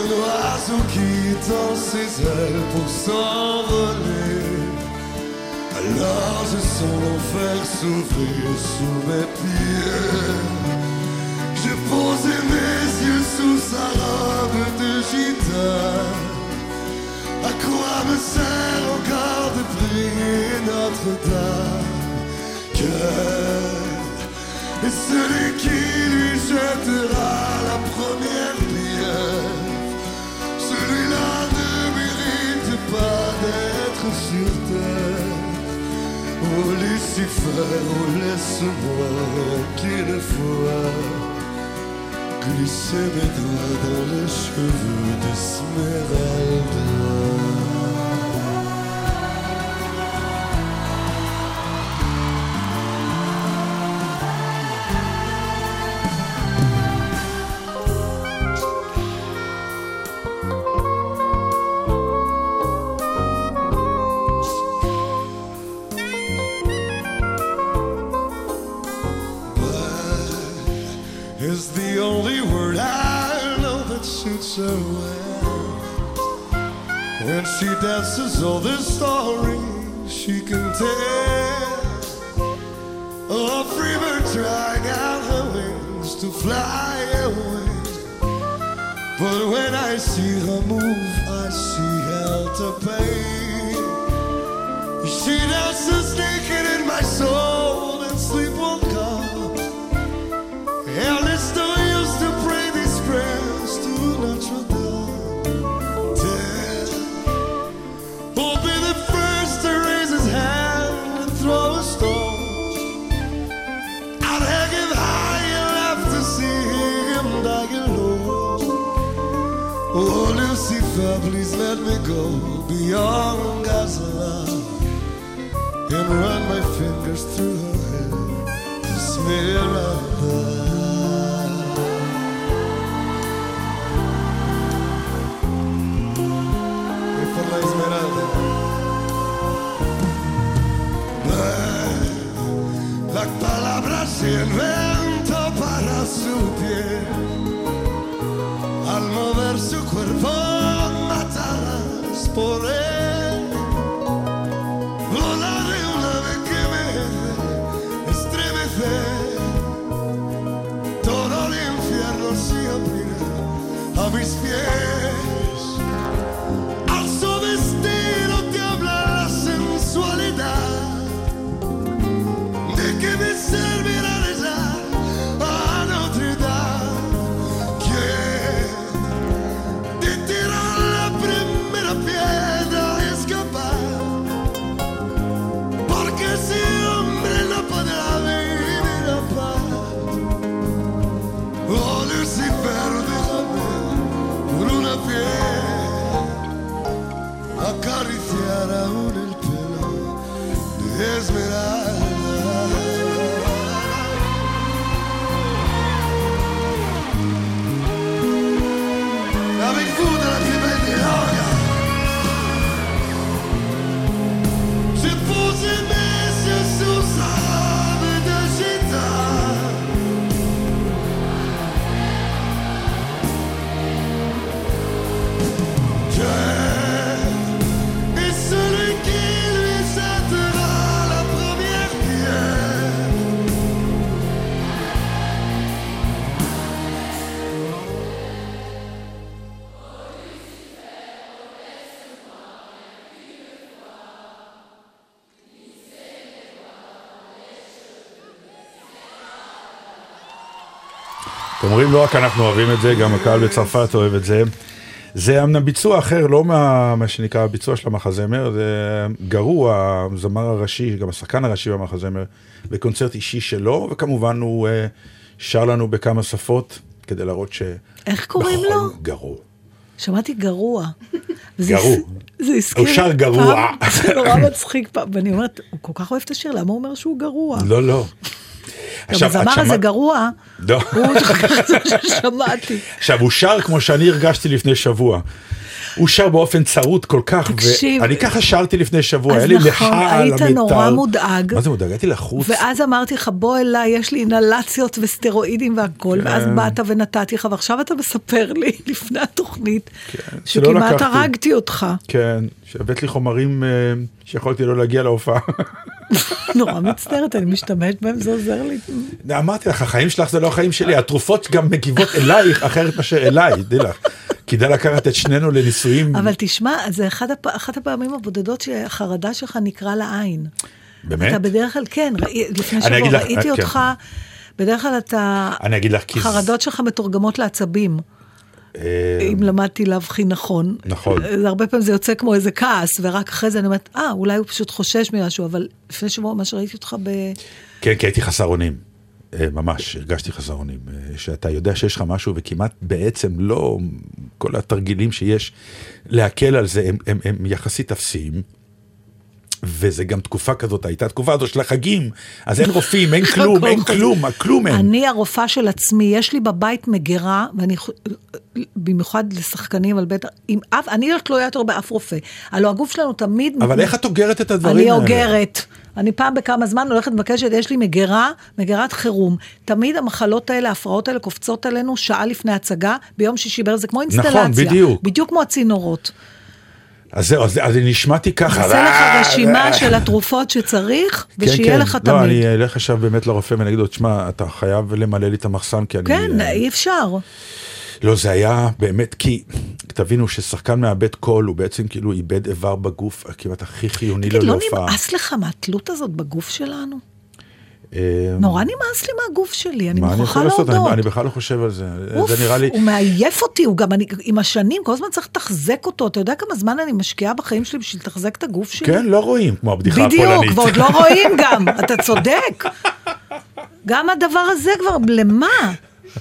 un oiseau qui tend ses ailes pour s'envoler. Alors je sens l'enfer s'ouvrir sous mes pieds. Je pose mes yeux sous sa robe de gitane. À quoi me sert encore de prier Notre-Dame? Cœur est celui qui lui jettera la première pierre. Celui-là ne mérite pas d'être sur terre. Oh Lucifer, oh laisse-moi aucune fois glisser mes doigts dans les cheveux d'Esmeralda. When she dances all the stories she can tell. Oh, free bird trying out her wings to fly away. But when I see her move, I see hell to pay. She dances naked in my soul and sleep won't come. Hell is no use to pray these prayers to Notre Dame. Oh, Lucifer, please let me go beyond God's love and run my fingers through her hair to smear my blood. Y por la Esmeralda. Bah, la palabra se inventó para su piel. Al mover su cuerpo matarás por él. Volaré una vez que me estremecer. Todo el infierno se abrirá a mis pies. Al su destino te habla la sensualidad. ¿De qué me servirá? אומרים לא רק אנחנו אוהבים את זה, גם הקהל בצרפת אוהב את זה. זה אמנם ביצוע אחר, לא מה שנקרא הביצוע של המחזמר, זה גרוע, הזמר הראשי, גם השחקן הראשי במחזמר, בקונצרט אישי שלו, וכמובן הוא שר לנו בכמה שפות, כדי להראות ש... איך קוראים לו? גרוע. שמעתי גרוע. גרוע. זה הזכיר. הוא שר גרוע. זה נורא מצחיק פעם, ואני אומרת, הוא כל כך אוהב את השיר, למה הוא אומר שהוא גרוע? לא, לא. גם הזמר הזה גרוע, הוא שמעתי. עכשיו, הוא שר כמו שאני הרגשתי לפני שבוע. הוא שר באופן צרות כל כך, ואני ככה שרתי לפני שבוע, היה לי לחה על המיטל. אז נכון, היית נורא מודאג. מה זה מודאג? הייתי לחוץ. ואז אמרתי לך, בוא אליי, יש לי אינלציות וסטרואידים והכל, ואז באת ונתתי לך, ועכשיו אתה מספר לי לפני התוכנית, שכמעט הרגתי אותך. כן, שהבאת לי חומרים שיכולתי לא להגיע להופעה. נורא מצטערת, אני משתמשת בהם, זה עוזר לי. אמרתי לך, החיים שלך זה לא החיים שלי, התרופות גם מגיבות אלייך, אחרת מה שאליי, די לך. כדאי לקחת את שנינו לניסויים. אבל תשמע, זה אחת הפעמים הבודדות שהחרדה שלך נקרא לעין. באמת? אתה בדרך כלל, כן, לפני שבוע ראיתי אותך, בדרך כלל אתה, חרדות שלך מתורגמות לעצבים. אם למדתי להבחין נכון. נכון. הרבה פעמים זה יוצא כמו איזה כעס, ורק אחרי זה אני אומרת, אולי הוא פשוט חושש ממשהו, אבל לפני שבוע מה שראיתי אותך ב... כן, כי הייתי חסר אונים. ממש, הרגשתי חסר אונים. שאתה יודע שיש לך משהו, וכמעט בעצם לא, כל התרגילים שיש להקל על זה, הם יחסית אפסיים. וזה גם תקופה כזאת, הייתה תקופה הזו של החגים, אז אין רופאים, אין כלום, אין כלום, כלום אין. אני הרופאה של עצמי, יש לי בבית מגירה, ואני, במיוחד לשחקנים, אני לא תלויה יותר באף רופא, הלוא הגוף שלנו תמיד... אבל איך את אוגרת את הדברים האלה? אני אוגרת, אני פעם בכמה זמן הולכת מבקשת, יש לי מגירה, מגירת חירום, תמיד המחלות האלה, ההפרעות האלה, קופצות עלינו שעה לפני הצגה, ביום שישי בערב, זה כמו אינסטלציה. נכון, בדיוק כמו הצינורות. אז זהו, אז נשמעתי ככה. עשה לך רשימה של התרופות שצריך, ושיהיה לך תמיד. לא, אני אלך עכשיו באמת לרופא ונגיד לו, תשמע, אתה חייב למלא לי את המחסן, כי אני... כן, אי אפשר. לא, זה היה באמת, כי תבינו ששחקן מאבד קול, הוא בעצם כאילו איבד איבר בגוף, כמעט הכי חיוני ללהופעה. לא נמאס לך מהתלות הזאת בגוף שלנו? נורא נמאס לי מהגוף שלי, אני מוכרחה להודות. אני בכלל לא חושב על זה. הוא מעייף אותי, הוא גם עם השנים, כל הזמן צריך לתחזק אותו. אתה יודע כמה זמן אני משקיעה בחיים שלי בשביל לתחזק את הגוף שלי? כן, לא רואים, כמו הבדיחה הפולנית. בדיוק, ועוד לא רואים גם, אתה צודק. גם הדבר הזה כבר, למה?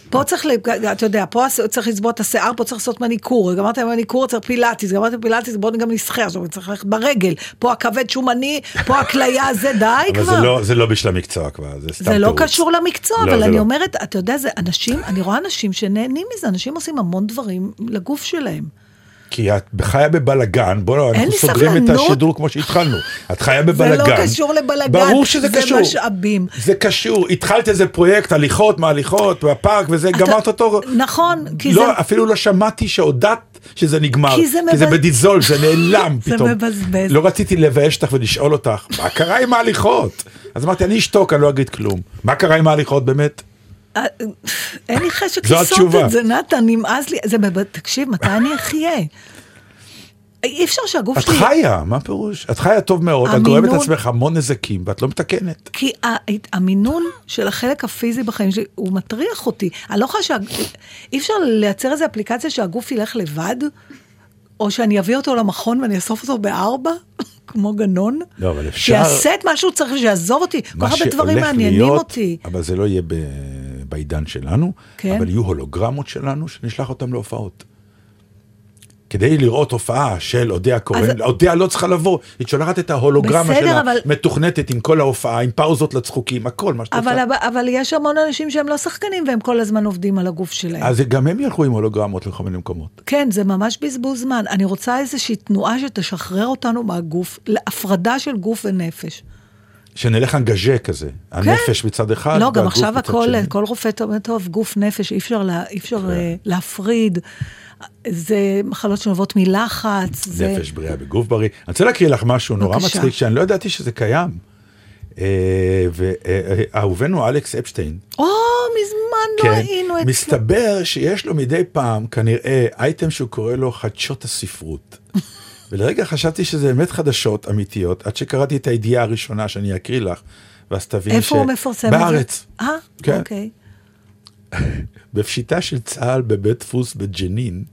פה צריך, אתה יודע, פה צריך לצבוע את השיער, פה צריך לעשות מניקור, גמרת מניקור, צריך פילאטיס, גמרת פילאטיס, בואו גם נסחר, צריך ללכת ברגל, פה הכבד שומני, פה הכליה, זה די כבר. אבל זה לא בשביל המקצוע כבר, זה סתם תירוץ. זה לא קשור למקצוע, אבל אני אומרת, אתה יודע, זה אנשים, אני רואה אנשים שנהנים מזה, אנשים עושים המון דברים לגוף שלהם. כי את חיה בבלגן, בואו, אנחנו סוגרים את השידור כמו שהתחלנו. את חיה בבלגן. זה לא קשור לבלגן. ברור שזה קשור. זה משאבים. זה קשור. התחלת איזה פרויקט, הליכות, מהליכות, בפארק, וזה גמרת אותו. נכון. אפילו לא שמעתי שהודעת שזה נגמר. כי זה בדיזול, זה נעלם פתאום. זה מבזבז. לא רציתי לבאש אותך ולשאול אותך, מה קרה עם ההליכות? אז אמרתי, אני אשתוק, אני לא אגיד כלום. מה קרה עם ההליכות באמת? אין לי חשק לסות את זה, נתן, נמאס לי, תקשיב, מתי אני אחיה? אי אפשר שהגוף שלי... את חיה, מה פירוש? את חיה טוב מאוד, את גורמת עצמך המון נזקים, ואת לא מתקנת. כי המינון של החלק הפיזי בחיים שלי, הוא מטריח אותי. אני לא חושב, אי אפשר לייצר איזו אפליקציה שהגוף ילך לבד, או שאני אביא אותו למכון ואני אסוף אותו ב4, כמו גנון, שיעשה את משהו צריך, שיעזוב אותי, כל הרבה דברים מעניינים אותי. אבל זה לא יהיה ב... בעידן שלנו, כן. אבל יהיו הולוגרמות שלנו שנשלח אותם להופעות. כדי לראות הופעה של אודיה קורן, אודיה לא צריכה לבוא, היא שולחת את ההולוגרמה בסדר, שלה, אבל... מתוכנתת עם כל ההופעה, עם פאוזות לצחוקים, הכל מה שאתה אבל, רוצה. אבל יש המון אנשים שהם לא שחקנים, והם כל הזמן עובדים על הגוף שלהם. אז גם הם ילכו עם הולוגרמות לכל מיני מקומות. כן, זה ממש בזבוז זמן. אני רוצה איזושהי תנועה שתשחרר אותנו מהגוף, להפרדה של גוף ונפש. שנלך אנגז'ה כזה, הנפש מצד אחד. לא, גם עכשיו הכל, כל רופא טוב, גוף נפש, אי אפשר להפריד, זה מחלות שנובעות מלחץ. נפש בריאה בגוף בריא. אני רוצה להקריא לך משהו נורא מצחיק, שאני לא ידעתי שזה קיים. ואהובנו אלכס אפשטיין. מזמן לא ראינו את... מסתבר שיש לו מדי פעם, כנראה, אייטם שהוא קורא לו חדשות הספרות. ולרגע חשבתי שזה באמת חדשות אמיתיות, עד שקראתי את הידיעה הראשונה שאני אקריא לך, ואז תבין ש... איפה הוא מפרסם? בארץ. כן. אוקיי. בפשיטה של צה"ל בבית דפוס בג'נין,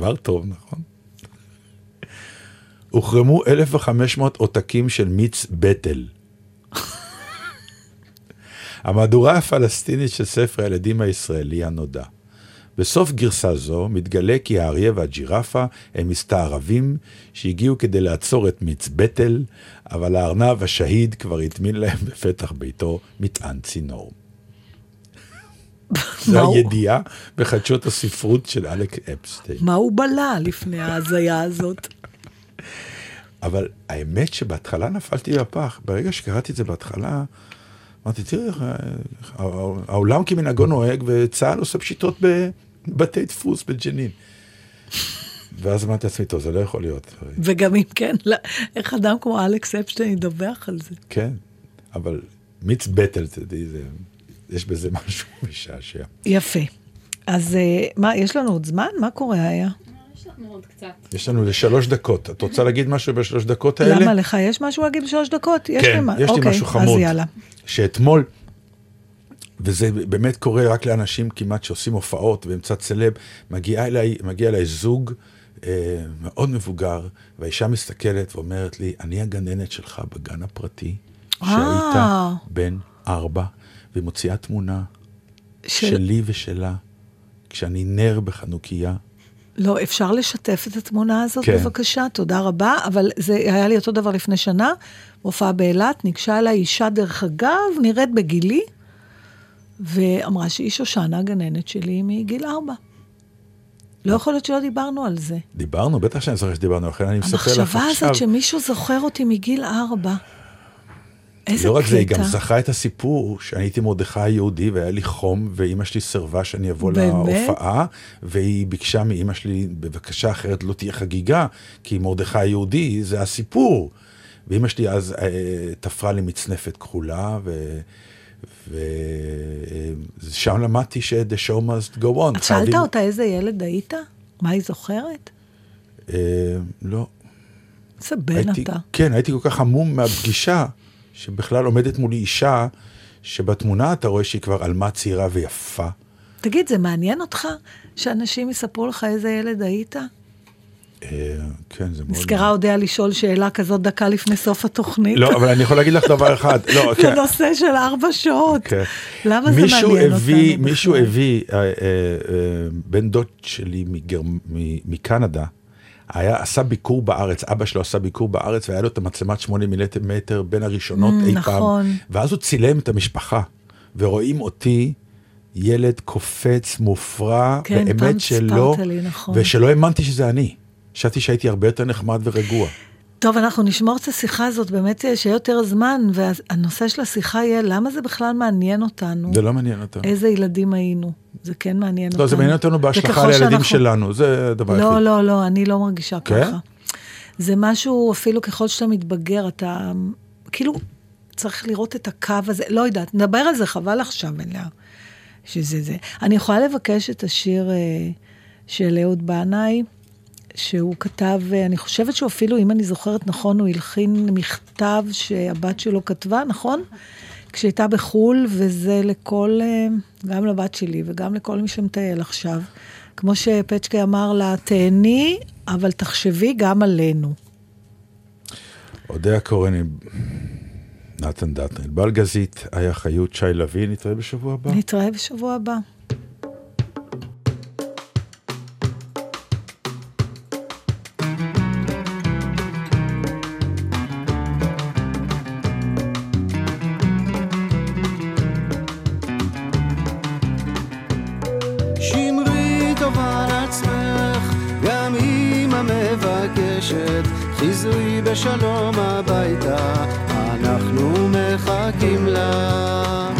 כבר טוב, נכון? הוחרמו 1,500 עותקים של מיץ בטל. המהדורה הפלסטינית של ספר הילדים הישראלי הנודע. בסוף גרסה זו מתגלה כי האריה והג'ירפה הם מסתערבים שהגיעו כדי לעצור את מיץ בטל, אבל הארנב השהיד כבר התמין להם בפתח ביתו מטען צינור. זו הידיעה בחדשות הספרות של אלכס אפשטיין. מה הוא בלה לפני ההזיה הזאת? אבל האמת שבהתחלה נפלתי בפח. ברגע שקראתי את זה בהתחלה, אמרתי, תראה, העולם כמנהגו נוהג, וצהל עושה פשיטות בבתי דפוס בג'נין. ואז אמרתי עצמי, טוב, זה לא יכול להיות. וגם אם כן, איך אדם כמו אלכס אפשטיין ידווח על זה? כן, אבל מיץ בטל, תדעי, יש בזה משהו משעשע. יפה. אז מה, יש לנו עוד זמן? מה קורה היה? יש לנו לשלוש דקות. את רוצה להגיד משהו בשלוש דקות האלה? למה לך? יש משהו להגיד בשלוש דקות? כן, יש לי משהו חמוד. שאתמול, וזה באמת קורה רק לאנשים כמעט שעושים הופעות, באמצע צלב, מגיע אליי זוג מאוד מבוגר, והאישה מסתכלת ואומרת לי, אני הגננת שלך בגן הפרטי, שהיית בן 4, ומוציאה תמונה שלי ושלה, כשאני נר בחנוכיה, לא, אפשר לשתף את התמונה הזאת, כן. בבקשה, תודה רבה, אבל זה היה לי אותו דבר לפני שנה, מופעה באלת, ניגשה אליי אישה דרך אגב, נראית בגילי, ואמרה שהיא שושנה גננת שלי מגיל 4. לא יכול להיות שלא דיברנו על זה. דיברנו, בטח שאני זוכר שדיברנו, לכן אני מספר לך עכשיו. המחשבה הזאת שמישהו זוכר אותי מגיל 4. לא רק זה, היא גם זכה את הסיפור שאני הייתי מרדכי היהודי והיה לי חום, ואימא שלי סרבה שאני אבוא להופעה, והיא ביקשה מאימא שלי, בבקשה אחרת לא תהיה חגיגה, כי מרדכי היהודי זה הסיפור. ואימא שלי אז תפרה לי מצנפת כחולה, ושם למדתי ש-the show must go on. את שאלת אותה איזה ילד היית? מה היא זוכרת? לא. זה בן אתה. כן, הייתי כל כך עמום מהפגישה, שבכלל עומדת מולי אישה, שבתמונה אתה רואה שהיא כבר עלמה צעירה ויפה. תגיד, זה מעניין אותך שאנשים יספרו לך איזה ילד היית? כן, זה מאוד... נזכרה עודיה לשאול שאלה כזאת דקה לפני סוף התוכנית. לא, אבל אני יכול להגיד לך דבר אחד. זה נושא של 4 שעות. למה זה מעניין אותנו? מישהו הביא, בן דוד שלי מקנדה, עשה ביקור בארץ, אבא שלו עשה ביקור בארץ, והיה לו את המצלמת 8 מילימטר בין הראשונות אי פעם. ואז הוא צילם את המשפחה, ורואים אותי, ילד קופץ, מופרע, באמת שלא, ושלא האמנתי שזה אני. חשבתי שהייתי הרבה יותר נחמד ורגוע. טוב, אנחנו נשמור את השיחה הזאת, באמת שיהיה יותר זמן, והנושא של השיחה יהיה, למה זה בכלל מעניין אותנו? זה לא מעניין אותנו. איזה ילדים היינו? זה כן מעניין אותנו. לא, זה מעניין אותנו בהשלכה לילדים שלנו, זה דבר הכי. לא, לא, לא, אני לא מרגישה ככה. זה משהו, אפילו ככל שאתה מתבגר, אתה כאילו צריך לראות את הקו הזה, לא יודעת, נדבר על זה, חבל עכשיו, שזה זה. אני יכולה לבקש את השיר של אהוד בנאי, שהוא כתב, אני חושבת שהוא אפילו, אם אני זוכרת נכון, הוא הלחין מכתב שהבת שלו כתבה, נכון? כשהייתה בחול, וזה לכל, גם לבת שלי, וגם לכל מי שמטייל עכשיו. כמו שפצ'קי אמר לה, תהני, אבל תחשבי גם עלינו. אודיה קורן, נתן דטנר, בל גזית, היה חיות, שי לוי, נתראה בשבוע הבא. נתראה בשבוע הבא. חיזוי בשלום הביתה, אנחנו מחכים לה.